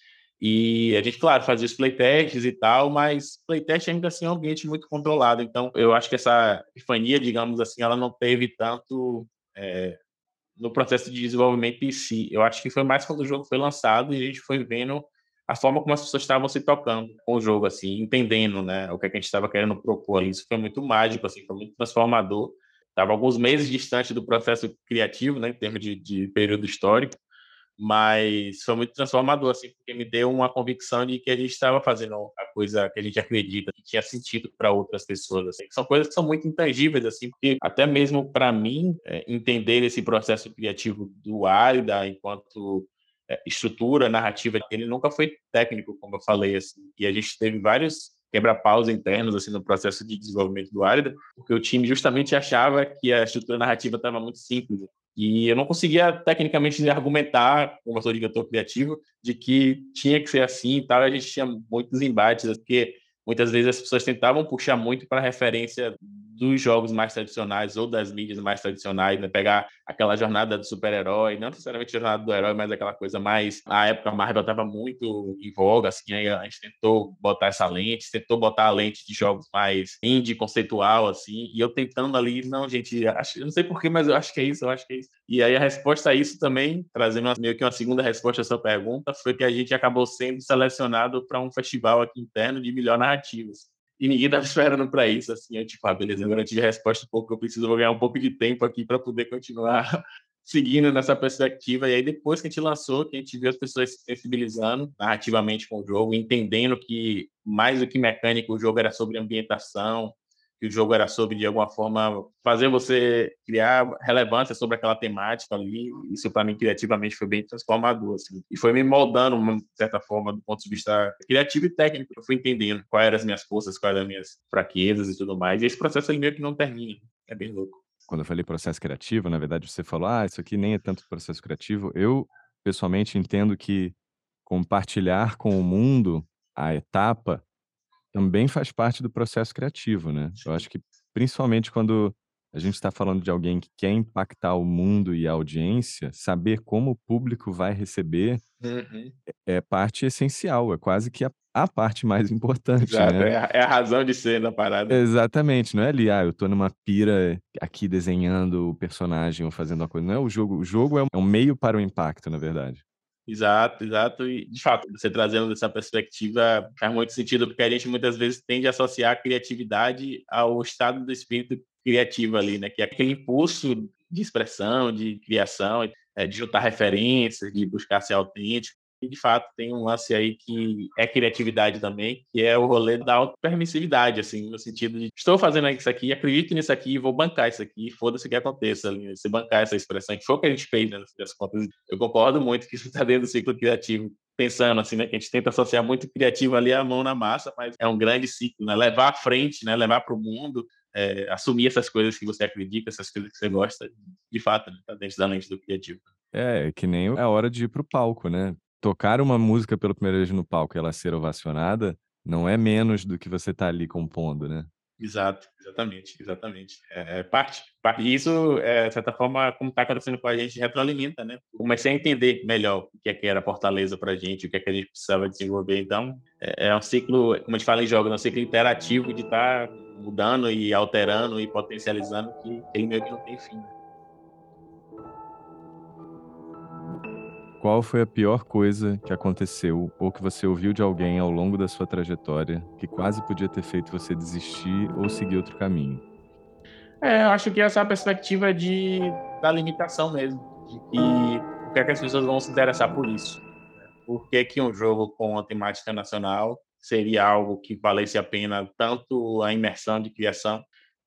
E a gente, claro, fazia os playtests e tal, mas playtest ainda assim é um ambiente muito controlado. Então, eu acho que essa epifania, digamos assim, ela não teve tanto é, no processo de desenvolvimento em si. Eu acho que foi mais quando o jogo foi lançado e a gente foi vendo a forma como as pessoas estavam se tocando com o jogo, assim, entendendo, né, o que a gente estava querendo propor. Isso foi muito mágico, assim, foi muito transformador. Estava alguns meses distante do processo criativo, né, em termos de, de período histórico. Mas foi muito transformador, assim, porque me deu uma convicção de que a gente estava fazendo a coisa que a gente acredita, que tinha sentido para outras pessoas. Assim. São coisas que são muito intangíveis, assim, porque até mesmo para mim, é, entender esse processo criativo do Árida enquanto é, estrutura narrativa, ele nunca foi técnico, como eu falei, assim, e a gente teve vários quebra-paus internos assim, no processo de desenvolvimento do Árida, porque o time justamente achava que a estrutura narrativa estava muito simples. E eu não conseguia tecnicamente argumentar, como eu sou diretor criativo, de que tinha que ser assim e tal. A gente tinha muitos embates, porque muitas vezes as pessoas tentavam puxar muito para a referência dos jogos mais tradicionais ou das mídias mais tradicionais, né? Pegar aquela jornada do super-herói, não necessariamente a jornada do herói, mas aquela coisa mais... Na época, a Marvel estava muito em voga, assim, aí a gente tentou botar essa lente, tentou botar a lente de jogos mais indie, conceitual, assim, e eu tentando ali, não, gente, acho, eu não sei porquê, mas eu acho que é isso, eu acho que é isso. E aí a resposta a isso também, trazendo uma, meio que uma segunda resposta à sua pergunta, foi que a gente acabou sendo selecionado para um festival aqui interno de melhor narrativas. E ninguém estava esperando para isso, assim, eu tipo, ah, beleza, agora eu tive a resposta um pouco, eu preciso, vou ganhar um pouco de tempo aqui para poder continuar seguindo nessa perspectiva. E aí depois que a gente lançou, que a gente viu as pessoas se sensibilizando narrativamente com o jogo, entendendo que mais do que mecânico, o jogo era sobre ambientação, que o jogo era sobre, de alguma forma, fazer você criar relevância sobre aquela temática ali. Isso, para mim, criativamente, foi bem transformador, assim. E foi me moldando, de certa forma, do ponto de vista criativo e técnico. Eu fui entendendo quais eram as minhas forças, quais eram as minhas fraquezas e tudo mais. E esse processo, ele meio que não termina. É bem louco. Quando eu falei processo criativo, na verdade, você falou, ah, isso aqui nem é tanto processo criativo. Eu, pessoalmente, entendo que compartilhar com o mundo a etapa também faz parte do processo criativo, né? Eu acho que, principalmente quando a gente está falando de alguém que quer impactar o mundo e a audiência, saber como o público vai receber uhum. é parte essencial, é quase que a, a parte mais importante. Exato, né? É, a, é a razão de ser na parada. Exatamente, não é ali, ah, eu tô numa pira aqui desenhando o personagem ou fazendo uma coisa. Não é o jogo, o jogo é um meio para o impacto, na verdade. Exato, exato. E, de fato, você trazendo essa perspectiva faz muito sentido, porque a gente muitas vezes tende a associar a criatividade ao estado do espírito criativo ali, né? Que é aquele impulso de expressão, de criação, de juntar referências, de buscar ser autêntico. E, de fato, tem um lance aí que é criatividade também, que é o rolê da autopermissividade, assim, no sentido de estou fazendo isso aqui, acredito nisso aqui, vou bancar isso aqui, foda-se o que aconteça, né? Se bancar essa expressão, que foi o que a gente fez, né, nessas contas. Eu concordo muito que isso está dentro do ciclo criativo, pensando assim, né, que a gente tenta associar muito criativo ali a mão na massa, mas é um grande ciclo, né? Levar à frente, né? Levar para o mundo, é, assumir essas coisas que você acredita, essas coisas que você gosta, de fato, né? Está dentro da lente do criativo. É, que nem a hora de ir para o palco, né? Tocar uma música pela primeira vez no palco e ela ser ovacionada não é menos do que você está ali compondo, né? Exato, exatamente, exatamente. É, é parte, parte disso, é, de certa forma, como está acontecendo com a gente, retroalimenta, né? Comecei a entender melhor o que é que era Fortaleza para a gente, o que é que a gente precisava desenvolver. Então, é, é um ciclo, como a gente fala em jogos, é um ciclo interativo de estar tá mudando e alterando e potencializando que ele meio que não tem fim. Qual foi a pior coisa que aconteceu ou que você ouviu de alguém ao longo da sua trajetória que quase podia ter feito você desistir ou seguir outro caminho? É, eu acho que essa é a perspectiva de, da limitação mesmo, de que por que, é que as pessoas vão se interessar por isso? Por que, que um jogo com a temática nacional seria algo que valesse a pena tanto a imersão de criação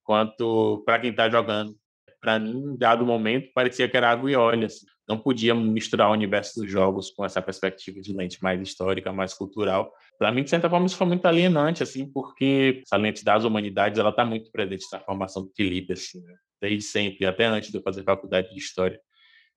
quanto para quem está jogando? Para mim, em dado momento, parecia que era água e óleo, assim. Não podia misturar o universo dos jogos com essa perspectiva de lente mais histórica, mais cultural. Para mim, de certa forma, isso foi muito alienante, assim, porque essa lente das humanidades ela está muito presente na formação do Filipe, assim, né? Desde sempre, até antes de eu fazer faculdade de História.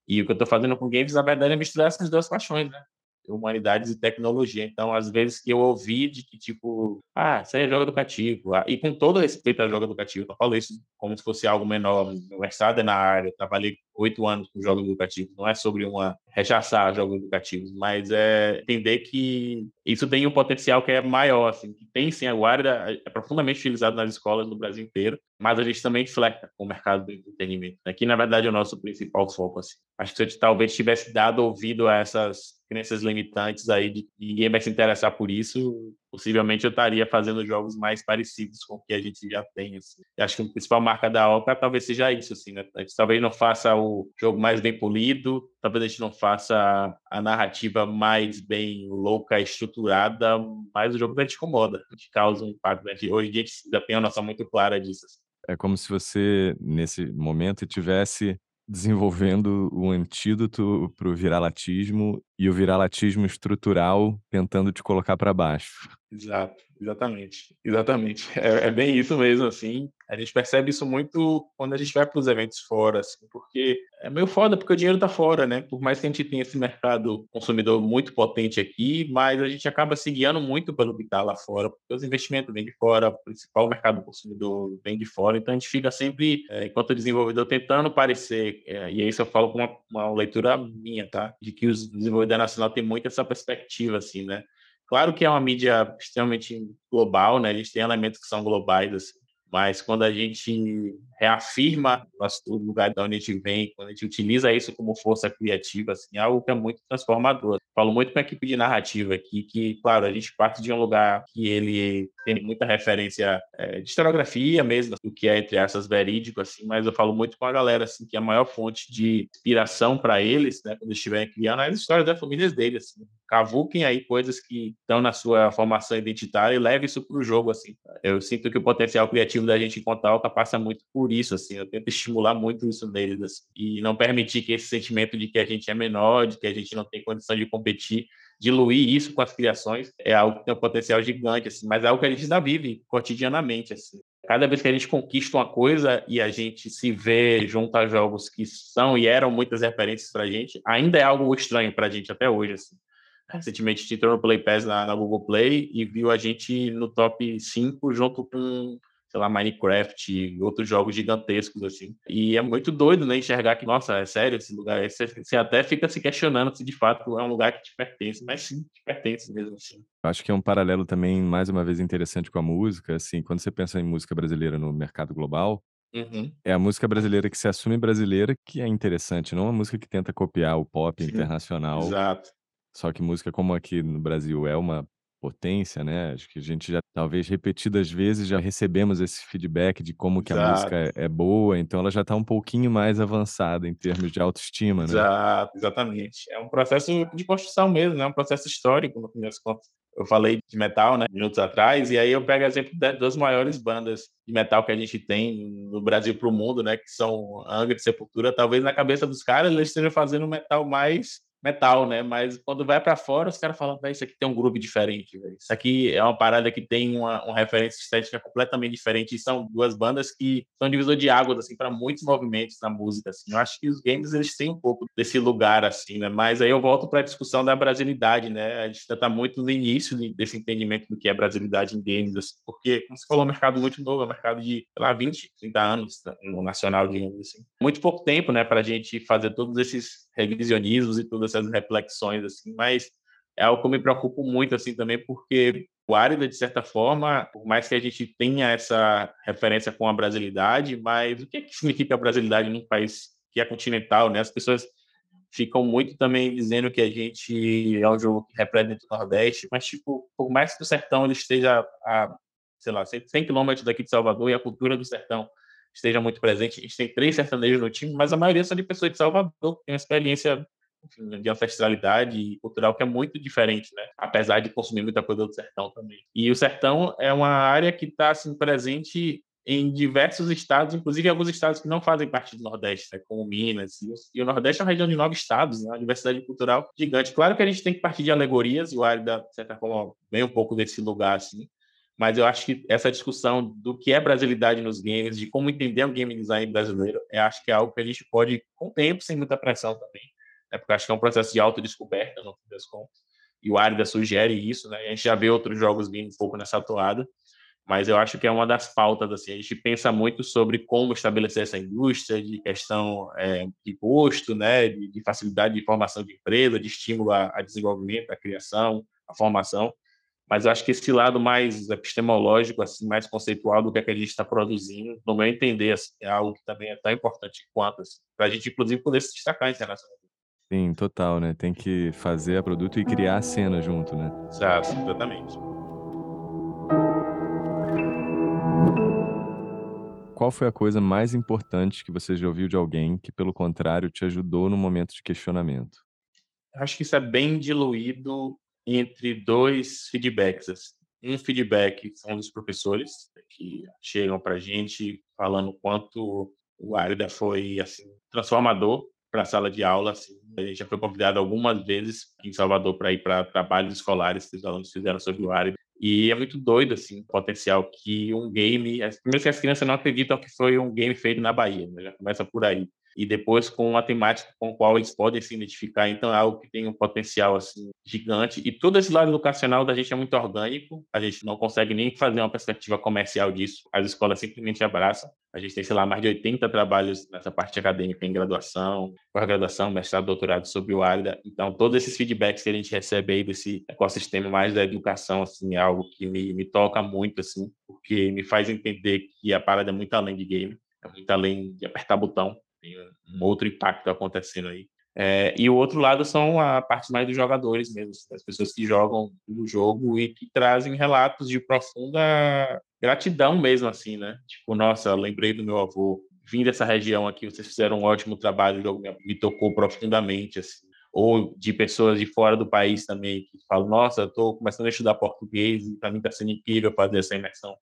E o que eu estou fazendo com games, na verdade, é misturar essas duas paixões, né? Humanidades e tecnologia. Então, às vezes que eu ouvi de que, tipo, ah, isso aí é jogo educativo. E com todo respeito ao jogo educativo, eu falo isso como se fosse algo menor. Meu mestrado é na área, eu trabalhei oito anos com jogo educativo. Não é sobre uma rechaçar jogos educativos, mas é entender que isso tem um potencial que é maior, assim, que tem, sim, a área é profundamente utilizada nas escolas do Brasil inteiro, mas a gente também flerta com o mercado do entretenimento, né? Que, na verdade, é o nosso principal foco, assim. Acho que se eu talvez tivesse dado ouvido a essas crenças limitantes aí de que ninguém vai se interessar por isso, possivelmente eu estaria fazendo jogos mais parecidos com o que a gente já tem, assim. Acho que a principal marca da Oca talvez seja isso, assim, né? A gente talvez não faça o jogo mais bem polido, talvez a gente não faça a narrativa mais bem louca, estruturada, mas o jogo da gente incomoda, a gente causa um impacto, né? Hoje em dia a gente ainda tem uma noção muito clara disso, assim. É como se você, nesse momento, tivesse desenvolvendo o antídoto para o viralatismo e o viralatismo estrutural tentando te colocar para baixo. Exato, exatamente, exatamente. É, é bem isso mesmo, assim. A gente percebe isso muito quando a gente vai para os eventos fora, assim, porque é meio foda, porque o dinheiro tá fora, né? Por mais que a gente tenha esse mercado consumidor muito potente aqui, mas a gente acaba se guiando muito pelo que tá lá fora, porque os investimentos vêm de fora, o principal mercado consumidor vem de fora, então a gente fica sempre, é, enquanto desenvolvedor, tentando parecer, é, e aí isso eu falo com uma, uma leitura minha, tá? De que os desenvolvedores nacionais têm muito essa perspectiva, assim, né? Claro que é uma mídia extremamente global, né? A gente tem elementos que são globais, assim, mas quando a gente reafirma o lugar de onde a gente vem, quando a gente utiliza isso como força criativa, assim, é algo que é muito transformador. Falo muito com a equipe de narrativa aqui, que, claro, a gente parte de um lugar que ele tem muita referência é, de historiografia mesmo, do que é, entre aspas, verídico, assim, mas eu falo muito com a galera, assim, que a maior fonte de inspiração para eles, né, quando estiverem criando, é as histórias das famílias deles, assim. Cavuquem aí coisas que estão na sua formação identitária e leve isso para o jogo, assim. Eu sinto que o potencial criativo da gente enquanto Oca passa muito por isso, assim. Eu tento estimular muito isso neles, assim, e não permitir que esse sentimento de que a gente é menor, de que a gente não tem condição de competir, diluir isso com as criações, é algo que tem um potencial gigante, assim, mas é algo que a gente ainda vive cotidianamente, assim. Cada vez que a gente conquista uma coisa e a gente se vê junto a jogos que são e eram muitas referências pra gente, ainda é algo estranho pra gente até hoje, assim. Recentemente a gente entrou no Play Pass na, na Google Play e viu a gente no top cinco junto com, sei lá, Minecraft e outros jogos gigantescos, assim. E é muito doido, né, enxergar que, nossa, é sério esse lugar. Você, você até fica se questionando se de fato é um lugar que te pertence, mas sim, te pertence mesmo, assim. Acho que é um paralelo também, mais uma vez, interessante com a música, assim, quando você pensa em música brasileira no mercado global, uhum. É a música brasileira que se assume brasileira que é interessante, não a música que tenta copiar o pop sim. Internacional. Exato. Só que música, como aqui no Brasil é uma potência, né? Acho que a gente já, talvez repetidas vezes, já recebemos esse feedback de como que a música é, é boa, então ela já está um pouquinho mais avançada em termos de autoestima, né? Exato, exatamente. É um processo de construção mesmo, né? É um processo histórico, no fim das contas. Eu falei de metal, né, minutos atrás, e aí eu pego exemplo das maiores bandas de metal que a gente tem no Brasil para o mundo, né? Que são Angra e Sepultura. Talvez na cabeça dos caras eles estejam fazendo metal mais... metal, né? Mas quando vai pra fora, os caras falam, véi, isso aqui tem um grupo diferente, véi. Isso aqui é uma parada que tem uma, uma referência estética completamente diferente. E são duas bandas que são divisor de águas, assim, pra muitos movimentos na música, assim. Eu acho que os games, eles têm um pouco desse lugar, assim, né? Mas aí eu volto pra discussão da brasilidade, né? A gente ainda tá muito no início desse entendimento do que é brasilidade em games, assim, porque, como você falou, é um mercado muito novo, é um mercado de, sei lá, vinte, trinta anos no nacional, digamos assim. Muito pouco tempo, né, pra gente fazer todos esses revisionismos e tudo essas reflexões, assim, mas é algo que eu me preocupo muito, assim, também, porque o Árida, de certa forma, por mais que a gente tenha essa referência com a brasilidade, mas o que é que significa a brasilidade num país que é continental, né? As pessoas ficam muito também dizendo que a gente é um jogo que representa o Nordeste, mas, tipo, por mais que o Sertão ele esteja a, sei lá, cem quilômetros daqui de Salvador e a cultura do Sertão esteja muito presente, a gente tem três sertanejos no time, mas a maioria são de pessoas de Salvador, tem uma experiência de ancestralidade cultural que é muito diferente, né? Apesar de consumir muita coisa do sertão também. E o sertão é uma área que está, assim, presente em diversos estados, inclusive alguns estados que não fazem parte do Nordeste, né? Como Minas. E o Nordeste é uma região de nove estados, né? Uma diversidade cultural gigante. Claro que a gente tem que partir de alegorias, e o Árida, de certa forma, vem um pouco desse lugar, assim. Mas eu acho que essa discussão do que é brasilidade nos games, de como entender o game design brasileiro, eu acho que é algo que a gente pode, com o tempo, sem muita pressão também, é porque acho que é um processo de autodescoberta, no fim das contas, e o Árida sugere isso, né? A gente já vê outros jogos vindo um pouco nessa toada, mas eu acho que é uma das pautas, assim, a gente pensa muito sobre como estabelecer essa indústria, de questão é, de custo, né? de, de facilidade de formação de empresa, de estímulo a, a desenvolvimento, a criação, a formação, mas eu acho que esse lado mais epistemológico, assim, mais conceitual do que, é que a gente está produzindo, no meu entender, assim, é algo que também é tão importante quanto, assim, para a gente, inclusive, poder se destacar internacionalmente. Sim, total, né? Tem que fazer a produto e criar a cena junto, né? Exato, exatamente. Qual foi a coisa mais importante que você já ouviu de alguém que, pelo contrário, te ajudou no momento de questionamento? Acho que isso é bem diluído entre dois feedbacks, assim. Um feedback são dos professores que chegam para a gente falando o quanto o Árida foi assim, transformador para a sala de aula. Assim. A gente já foi convidado algumas vezes em Salvador para ir para trabalhos escolares que os alunos fizeram sobre o Árida. E é muito doido assim, o potencial que um game... Primeiro que as crianças não acreditam que foi um game feito na Bahia, né? Já começa por aí. E depois com uma temática com a qual eles podem se identificar. Então, é algo que tem um potencial assim, gigante. E todo esse lado educacional da gente é muito orgânico. A gente não consegue nem fazer uma perspectiva comercial disso. As escolas simplesmente abraçam. A gente tem, sei lá, mais de oitenta trabalhos nessa parte acadêmica em graduação, pós-graduação, mestrado, doutorado sobre o Árida. Então, todos esses feedbacks que a gente recebe aí desse ecossistema mais da educação assim, é algo que me, me toca muito, assim, porque me faz entender que a parada é muito além de game, é muito além de apertar botão. Tem um outro impacto acontecendo aí. É, e o outro lado são a parte mais dos jogadores mesmo, das pessoas que jogam o jogo e que trazem relatos de profunda gratidão mesmo, assim, né? Tipo, nossa, lembrei do meu avô, vim dessa região aqui, vocês fizeram um ótimo trabalho, o jogo me tocou profundamente, assim. Ou de pessoas de fora do país também, que falam, nossa, eu tô começando a estudar português e pra mim tá sendo incrível fazer essa imersão.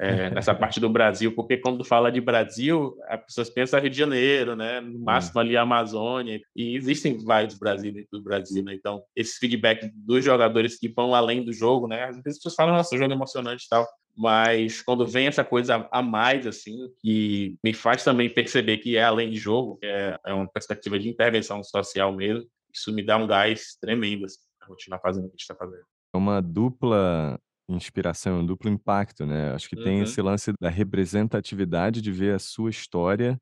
É, nessa parte do Brasil, porque quando fala de Brasil, as pessoas pensam Rio de Janeiro, né? No máximo ali a Amazônia, e existem vários Brasil dentro do Brasil, né? Então, esse feedback dos jogadores que vão além do jogo, né? Às vezes as pessoas falam, nossa, o jogo é emocionante e tal, mas quando vem essa coisa a mais, assim, que me faz também perceber que é além de jogo, que é, é uma perspectiva de intervenção social mesmo, isso me dá um gás tremendo, assim, pra continuar fazendo o que a gente tá fazendo. É uma dupla... inspiração, um duplo impacto, né? Acho que uhum. tem esse lance da representatividade de ver a sua história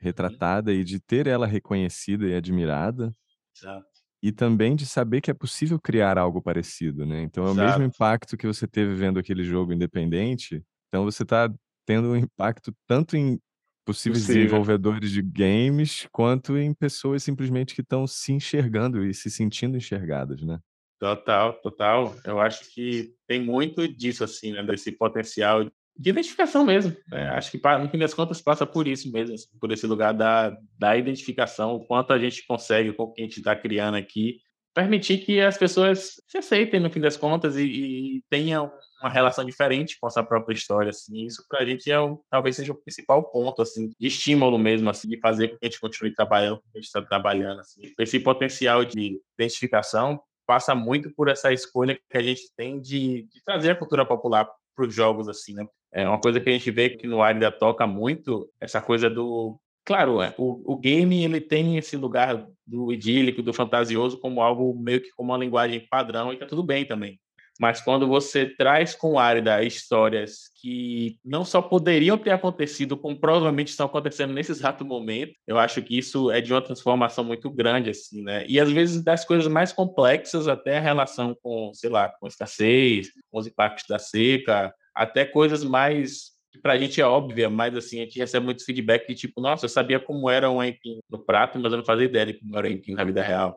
retratada uhum. e de ter ela reconhecida e admirada. Exato. E também de saber que é possível criar algo parecido, né? Então é o Exato. Mesmo impacto que você teve vendo aquele jogo independente, então você está tendo um impacto tanto em possíveis Possível. Desenvolvedores de games quanto em pessoas simplesmente que estão se enxergando e se sentindo enxergadas, né? Total, total. Eu acho que tem muito disso, assim, né? Desse potencial de identificação mesmo. Né? Acho que, no fim das contas, passa por isso mesmo, assim, por esse lugar da, da identificação, o quanto a gente consegue, o que a gente está criando aqui, permitir que as pessoas se aceitem, no fim das contas, e, e tenham uma relação diferente com a sua própria história. Assim. Isso, para a gente, é um, talvez seja o principal ponto assim, de estímulo mesmo, assim, de fazer com que a gente continue trabalhando, com que a gente está trabalhando. Assim. Esse potencial de identificação passa muito por essa escolha que a gente tem de, de trazer a cultura popular para os jogos, assim, né? É uma coisa que a gente vê que no Árida toca muito, essa coisa do... Claro, é, o, o game, ele tem esse lugar do idílico, do fantasioso, como algo meio que como uma linguagem padrão, e tá tudo bem também. Mas quando você traz com o Árida histórias que não só poderiam ter acontecido, como provavelmente estão acontecendo nesse exato momento, eu acho que isso é de uma transformação muito grande, assim, né? E às vezes das coisas mais complexas, até a relação com, sei lá, com escassez, com os impactos da seca, até coisas mais, que pra gente é óbvia, mas assim, a gente recebe muito feedback de tipo, nossa, eu sabia como era um aipim no prato, mas eu não fazia ideia de como era um aipim na vida real.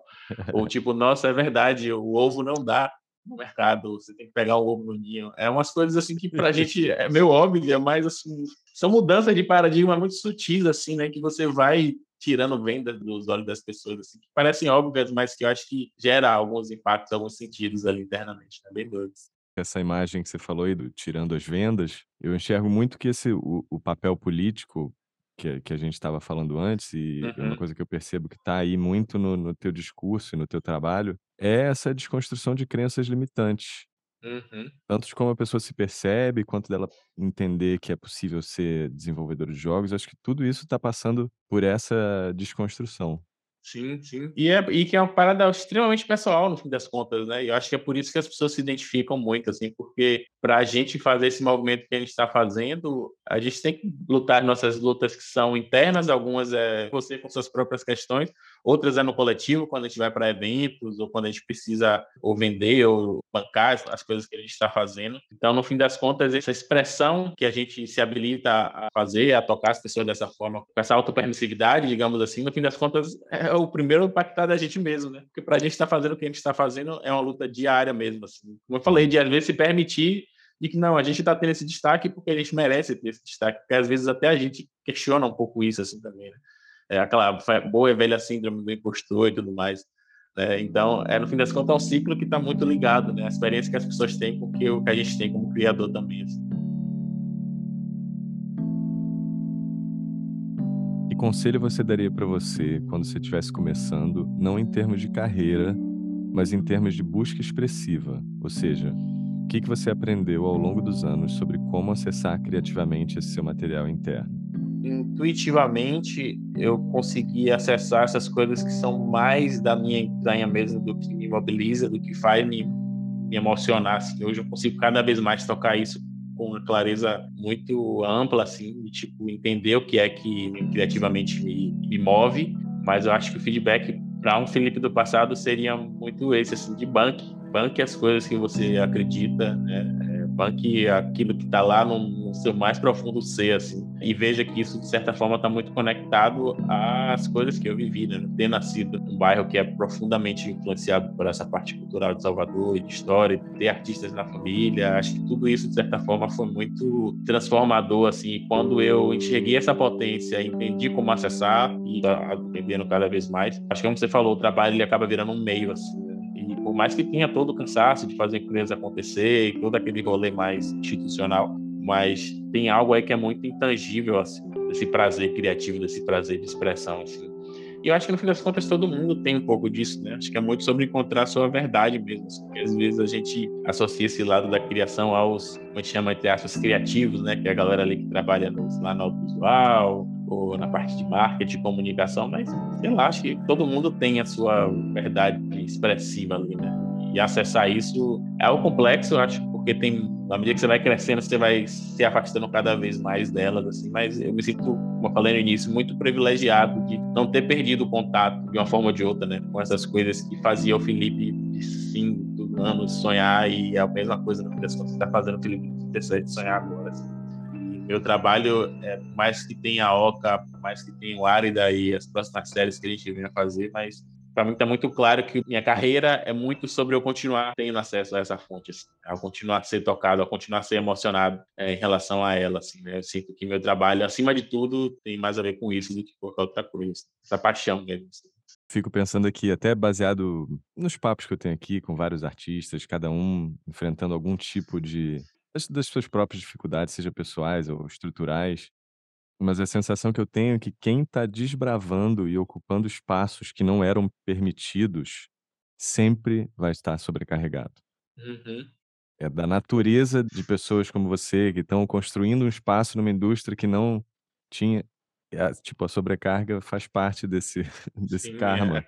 Ou tipo, nossa, é verdade, o ovo não dá no mercado, você tem que pegar o ovo no ninho. É umas coisas assim que pra gente é meio óbvio, mas assim, são mudanças de paradigma muito sutis, assim, né? Que você vai tirando venda dos olhos das pessoas, assim, que parecem óbvias, mas que eu acho que gera alguns impactos, alguns sentidos ali internamente, né? Bem doido. Essa imagem que você falou aí do tirando as vendas, eu enxergo muito que esse, o, o papel político que, que a gente estava falando antes, e uhum. uma coisa que eu percebo que está aí muito no, no teu discurso e no teu trabalho, é essa desconstrução de crenças limitantes. Uhum. Tanto de como a pessoa se percebe, quanto dela entender que é possível ser desenvolvedor de jogos. Acho que tudo isso está passando por essa desconstrução. Sim, sim. E, é, e que é uma parada extremamente pessoal, no fim das contas, né? E eu acho que é por isso que as pessoas se identificam muito, assim, porque para a gente fazer esse movimento que a gente está fazendo, a gente tem que lutar nossas lutas que são internas, algumas é você com suas próprias questões, outras é no coletivo, quando a gente vai para eventos, ou quando a gente precisa ou vender ou bancar as, as coisas que a gente está fazendo. Então, no fim das contas, essa expressão que a gente se habilita a fazer, a tocar as pessoas dessa forma, com essa autopermissividade, digamos assim, no fim das contas, é é o primeiro impactado da gente mesmo, né? Porque para a gente estar tá fazendo o que a gente está fazendo é uma luta diária mesmo, assim. Como eu falei, de às vezes se permitir de que não, a gente está tendo esse destaque porque a gente merece ter esse destaque, porque às vezes até a gente questiona um pouco isso, assim, também, né? É aquela boa e velha síndrome do impostor e tudo mais. É, então, é, no fim das contas, é um ciclo que está muito ligado, né? A experiência que as pessoas têm com o que a gente tem como criador também. Assim. Que conselho você daria para você quando você estivesse começando, não em termos de carreira, mas em termos de busca expressiva? Ou seja, o que, que você aprendeu ao longo dos anos sobre como acessar criativamente esse seu material interno? Intuitivamente eu consegui acessar essas coisas que são mais da minha entranha mesmo, do que me mobiliza, do que faz me, me emocionar, assim. Hoje eu consigo cada vez mais tocar isso com uma clareza muito ampla, assim, de, tipo, entender o que é que criativamente me, me move. Mas eu acho que o feedback para um Filipe do passado seria muito esse, assim, de banque banque as coisas que você acredita, né? Banque aquilo que está lá no, no seu mais profundo ser, assim. E veja que isso, de certa forma, está muito conectado às coisas que eu vivi, né? Ter nascido num bairro que é profundamente influenciado por essa parte cultural de Salvador e de história, ter artistas na família, acho que tudo isso, de certa forma, foi muito transformador, assim. E quando eu enxerguei essa potência, entendi como acessar e aprendendo cada vez mais, acho que, como você falou, o trabalho ele acaba virando um meio, assim. Por mais que tenha todo o cansaço de fazer coisas acontecer e todo aquele rolê mais institucional, mas tem algo aí que é muito intangível, assim, desse prazer criativo, desse prazer de expressão, assim. E eu acho que, no fim das contas, todo mundo tem um pouco disso, né? Acho que é muito sobre encontrar a sua verdade mesmo, assim, porque às vezes a gente associa esse lado da criação aos, como a gente chama, entre aspas, criativos, né? Que é a galera ali que trabalha lá no audiovisual, ou na parte de marketing, comunicação, mas, sei lá, acho que todo mundo tem a sua verdade expressiva ali, né? E acessar isso é algo complexo, eu acho, porque tem, na medida que você vai crescendo, você vai se afastando cada vez mais delas, assim. Mas eu me sinto, como eu falei no início, muito privilegiado de não ter perdido o contato, de uma forma ou de outra, né? Com essas coisas que fazia o Filipe de cinco anos sonhar, e é a mesma coisa, no fim das contas, que está fazendo o Filipe de dezessete sonhar agora, assim. Meu trabalho, é, mais que tem a AOCA, mais que tem o Árida e as próximas séries que a gente vem a fazer, mas para mim está muito claro que minha carreira é muito sobre eu continuar tendo acesso a essa fonte, assim, a continuar a ser tocado, a continuar a ser emocionado é, em relação a ela. Assim, né? Eu sinto que meu trabalho, acima de tudo, tem mais a ver com isso do que qualquer outra coisa. Essa paixão mesmo. Assim. Fico pensando aqui, até baseado nos papos que eu tenho aqui com vários artistas, cada um enfrentando algum tipo de... das suas próprias dificuldades, seja pessoais ou estruturais, mas a sensação que eu tenho é que quem está desbravando e ocupando espaços que não eram permitidos sempre vai estar sobrecarregado. Uhum. É da natureza de pessoas como você que estão construindo um espaço numa indústria que não tinha... É, tipo, a sobrecarga faz parte desse, desse Sim, karma. É.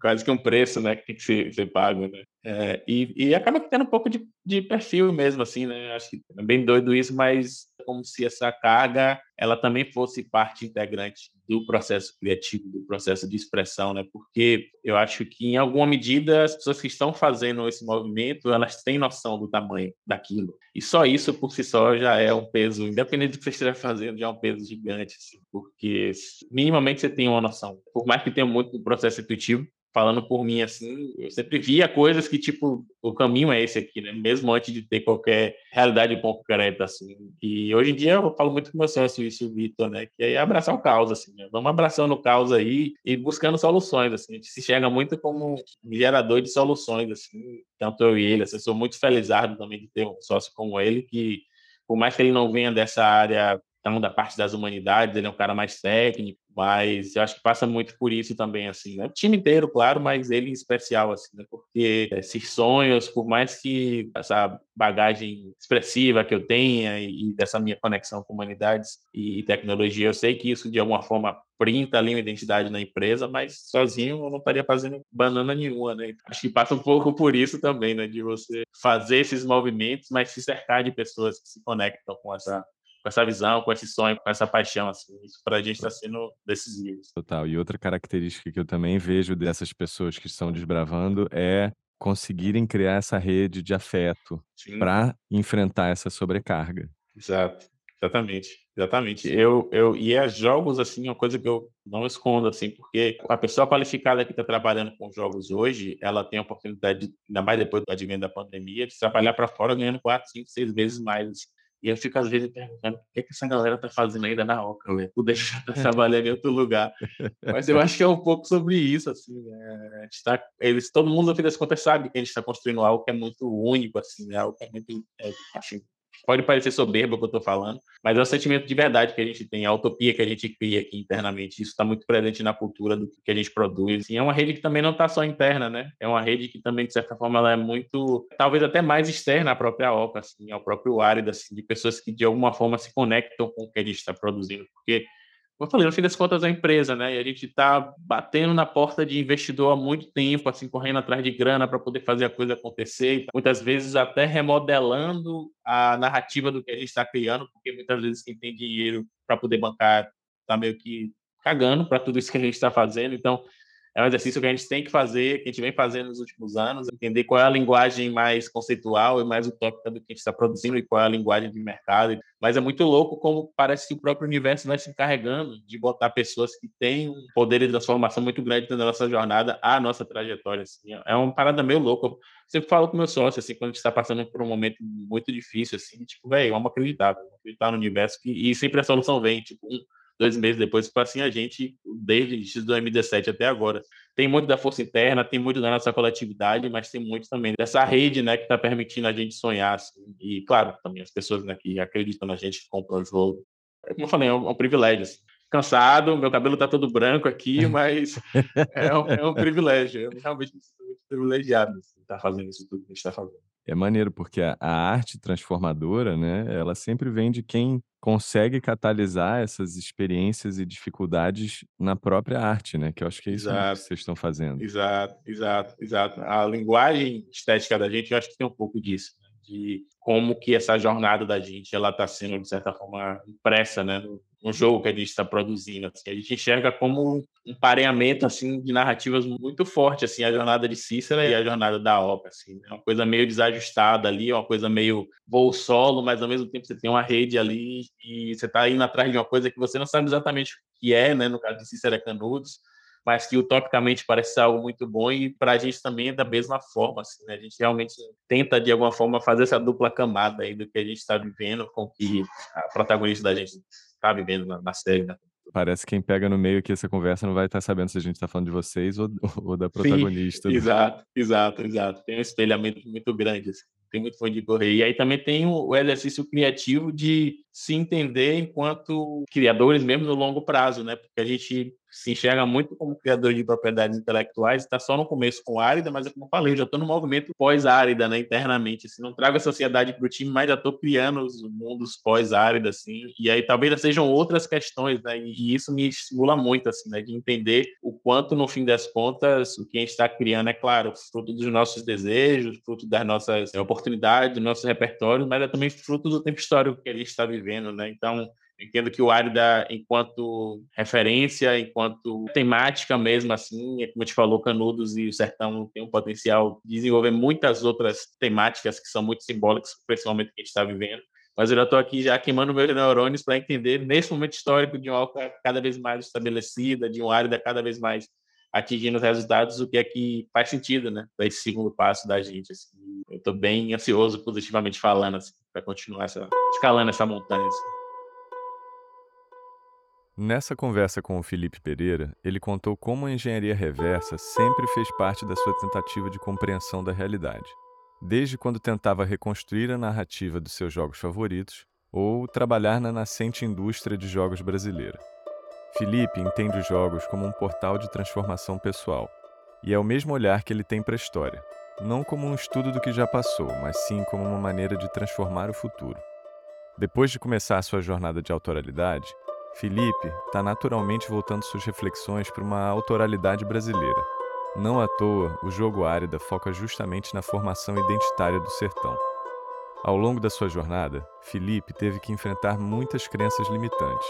Quase que um preço, né, que tem que ser, ser pago, né? É, e, e acaba tendo um pouco de, de perfil mesmo, assim, né? Acho que é bem doido isso, mas como se essa carga, ela também fosse parte integrante do processo criativo, do processo de expressão, né? Porque eu acho que, em alguma medida, as pessoas que estão fazendo esse movimento, elas têm noção do tamanho daquilo. E só isso, por si só, já é um peso, independente do que você esteja fazendo, já é um peso gigante, assim, porque minimamente você tem uma noção. Por mais que tenha muito do processo intuitivo, falando por mim, assim, eu sempre via coisas que, tipo, o caminho é esse aqui, né? Mesmo antes de ter qualquer realidade concreta, assim. E hoje em dia eu falo muito com meu sócio, isso, o Victor, né? Que é abraçar o caos, assim, né? Vamos abraçando o caos aí e buscando soluções, assim. A gente se enxerga muito como um gerador de soluções, assim, tanto eu e ele. Assim, eu sou muito felizardo também de ter um sócio como ele, que, por mais que ele não venha dessa área... então, da parte das humanidades, ele é um cara mais técnico, mas eu acho que passa muito por isso também, assim, né? O time inteiro, claro, mas ele em especial, assim, né? Porque esses sonhos, por mais que essa bagagem expressiva que eu tenha e dessa minha conexão com humanidades e tecnologia, eu sei que isso, de alguma forma, printa ali uma identidade na empresa, mas sozinho eu não estaria fazendo banana nenhuma, né? Acho que passa um pouco por isso também, né? De você fazer esses movimentos, mas se cercar de pessoas que se conectam com essa... com essa visão, com esse sonho, com essa paixão, assim. Isso pra gente tá sendo decisivo. Total. E outra característica que eu também vejo dessas pessoas que estão desbravando é conseguirem criar essa rede de afeto para enfrentar essa sobrecarga. Exato. Exatamente, exatamente. Eu, eu, e é jogos, assim, uma coisa que eu não escondo, assim, porque a pessoa qualificada que está trabalhando com jogos hoje, ela tem a oportunidade, de, ainda mais depois do advento da pandemia, de trabalhar para fora ganhando quatro, cinco, seis vezes mais. E eu fico, às vezes, perguntando o que, é que essa galera está fazendo ainda na Oca, né? Poder estar trabalhando em outro lugar. Mas eu acho que é um pouco sobre isso, assim. É, a gente tá, eles, todo mundo, no fim das contas, sabe que a gente está construindo algo que é muito único, assim, algo que é muito... É, assim, pode parecer soberbo o que eu estou falando, mas é o sentimento de verdade que a gente tem, a utopia que a gente cria aqui internamente. Isso está muito presente na cultura do que a gente produz. E é uma rede que também não está só interna, né? É uma rede que também, de certa forma, ela é muito, talvez até mais externa à própria Oca, assim, ao próprio Árida, assim, de pessoas que, de alguma forma, se conectam com o que a gente está produzindo. Porque, como eu falei, no fim das contas, é a empresa, né? E a gente está batendo na porta de investidor há muito tempo, assim, correndo atrás de grana para poder fazer a coisa acontecer. Muitas vezes até remodelando a narrativa do que a gente está criando, porque muitas vezes quem tem dinheiro para poder bancar está meio que cagando para tudo isso que a gente está fazendo. Então, é um exercício que a gente tem que fazer, que a gente vem fazendo nos últimos anos, entender qual é a linguagem mais conceitual e mais utópica do que a gente está produzindo e qual é a linguagem de mercado. Mas é muito louco como parece que o próprio universo vai se encarregando de botar pessoas que têm um poder de transformação muito grande na nossa jornada, à nossa trajetória. Assim. É uma parada meio louca. Eu sempre falo com meu sócio, assim, quando a gente está passando por um momento muito difícil, assim, tipo, velho, vamos acreditar, vamos acreditar no universo que... e sempre a solução vem, tipo, um... dois meses depois, tipo assim, a gente, desde dois mil e dezessete até agora, tem muito da força interna, tem muito da nossa coletividade, mas tem muito também dessa rede, né, que está permitindo a gente sonhar, assim. E, claro, também as pessoas, né, que acreditam na gente, que compram o jogo. Como eu falei, é um, é um privilégio, assim. Cansado, meu cabelo está todo branco aqui, mas é, um, é um privilégio. Eu realmente me sinto muito privilegiado de estar fazendo isso tudo que a gente está fazendo. É maneiro, porque a, a arte transformadora, né, ela sempre vem de quem consegue catalisar essas experiências e dificuldades na própria arte, né? Que eu acho que é isso exato. Que vocês estão fazendo. Exato, exato, exato. A linguagem estética da gente, eu acho que tem um pouco disso, né? De como que essa jornada da gente, ela está sendo, de certa forma, impressa, né? No, no jogo que a gente está produzindo. Assim. A gente enxerga como um pareamento, assim, de narrativas muito forte, assim, a jornada de Cícera e a jornada da Oca, assim. É uma coisa meio desajustada ali, é uma coisa meio voo solo, mas ao mesmo tempo você tem uma rede ali e você está indo atrás de uma coisa que você não sabe exatamente o que é, né? No caso de Cícera é Canudos, mas que utopicamente parece ser algo muito bom e para a gente também é da mesma forma, assim, né? A gente realmente tenta, de alguma forma, fazer essa dupla camada aí do que a gente está vivendo com o que a protagonista da gente está vivendo na, na série, né? Parece que quem pega no meio aqui essa conversa não vai estar sabendo se a gente está falando de vocês ou, ou da protagonista. Sim, do... Exato, exato, exato. Tem um espelhamento muito grande, assim. Tem muito fã de correr. E aí também tem o exercício criativo de se entender enquanto criadores mesmo no longo prazo, né? Porque a gente se enxerga muito como criador de propriedades intelectuais, está só no começo com a Árida, mas como eu falei, eu já estou no movimento pós-Árida, né? Internamente, assim, não trago a sociedade para o time, mas já estou criando os mundos pós-Árida, assim, e aí talvez sejam outras questões, né? E isso me estimula muito, assim, né? De entender o quanto, no fim das contas, o que a gente está criando, é claro, fruto dos nossos desejos, fruto das nossas oportunidades, do nosso repertório, mas é também fruto do tempo histórico que a gente está vivendo, né? Então, entendo que o Árida, enquanto referência, enquanto temática mesmo, assim, como eu te falou, Canudos e o Sertão tem um potencial de desenvolver muitas outras temáticas que são muito simbólicas, principalmente que a gente está vivendo. Mas eu já estou aqui já queimando meus neurônios para entender, nesse momento histórico, de uma Oca cada vez mais estabelecida, de um Árida cada vez mais atingindo os resultados, o que é que faz sentido, né? Esse segundo passo da gente. Assim. Eu estou bem ansioso, positivamente falando, assim, para continuar essa, escalando essa montanha. Assim. Nessa conversa com o Filipe Pereira, ele contou como a engenharia reversa sempre fez parte da sua tentativa de compreensão da realidade, desde quando tentava reconstruir a narrativa dos seus jogos favoritos ou trabalhar na nascente indústria de jogos brasileira. Filipe entende os jogos como um portal de transformação pessoal, e é o mesmo olhar que ele tem para a história, não como um estudo do que já passou, mas sim como uma maneira de transformar o futuro. Depois de começar a sua jornada de autoralidade, Filipe está naturalmente voltando suas reflexões para uma autoralidade brasileira. Não à toa, o jogo Árida foca justamente na formação identitária do sertão. Ao longo da sua jornada, Filipe teve que enfrentar muitas crenças limitantes.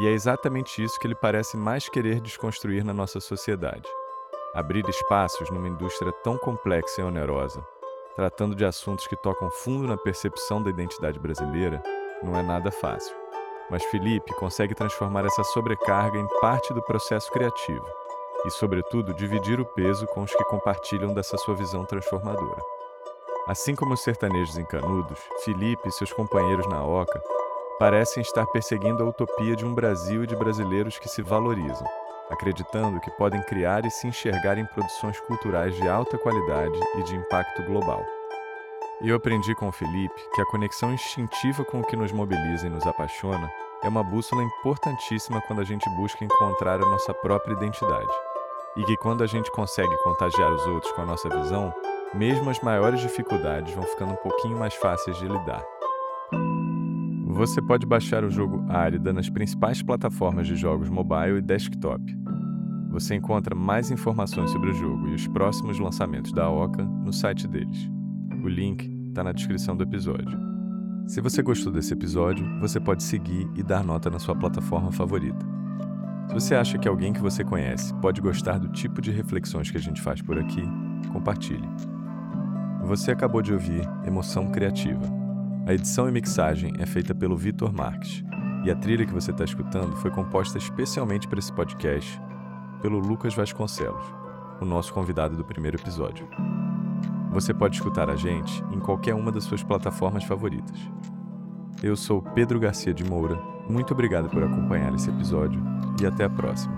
E é exatamente isso que ele parece mais querer desconstruir na nossa sociedade. Abrir espaços numa indústria tão complexa e onerosa, tratando de assuntos que tocam fundo na percepção da identidade brasileira, Não é nada fácil. Mas Filipe consegue transformar essa sobrecarga em parte do processo criativo e, sobretudo, dividir o peso com os que compartilham dessa sua visão transformadora. Assim como os sertanejos em Canudos, Filipe e seus companheiros na Oca parecem estar perseguindo a utopia de um Brasil e de brasileiros que se valorizam, acreditando que podem criar e se enxergar em produções culturais de alta qualidade e de impacto global. E eu aprendi com o Filipe que a conexão instintiva com o que nos mobiliza e nos apaixona é uma bússola importantíssima quando a gente busca encontrar a nossa própria identidade. E que quando a gente consegue contagiar os outros com a nossa visão, mesmo as maiores dificuldades vão ficando um pouquinho mais fáceis de lidar. Você pode baixar o jogo Árida nas principais plataformas de jogos mobile e desktop. Você encontra mais informações sobre o jogo e os próximos lançamentos da AOCA no site deles. O link está na descrição do episódio. Se você gostou desse episódio, você pode seguir e dar nota na sua plataforma favorita. Se você acha que alguém que você conhece pode gostar do tipo de reflexões que a gente faz por aqui, compartilhe. Você acabou de ouvir Emoção Criativa. A edição e mixagem é feita pelo Vitor Marques, e a trilha que você está escutando foi composta especialmente para esse podcast pelo Lucas Vasconcelos, o nosso convidado do primeiro episódio. Você pode escutar a gente em qualquer uma das suas plataformas favoritas. Eu sou Pedro Garcia de Moura, muito obrigado por acompanhar esse episódio e até a próxima.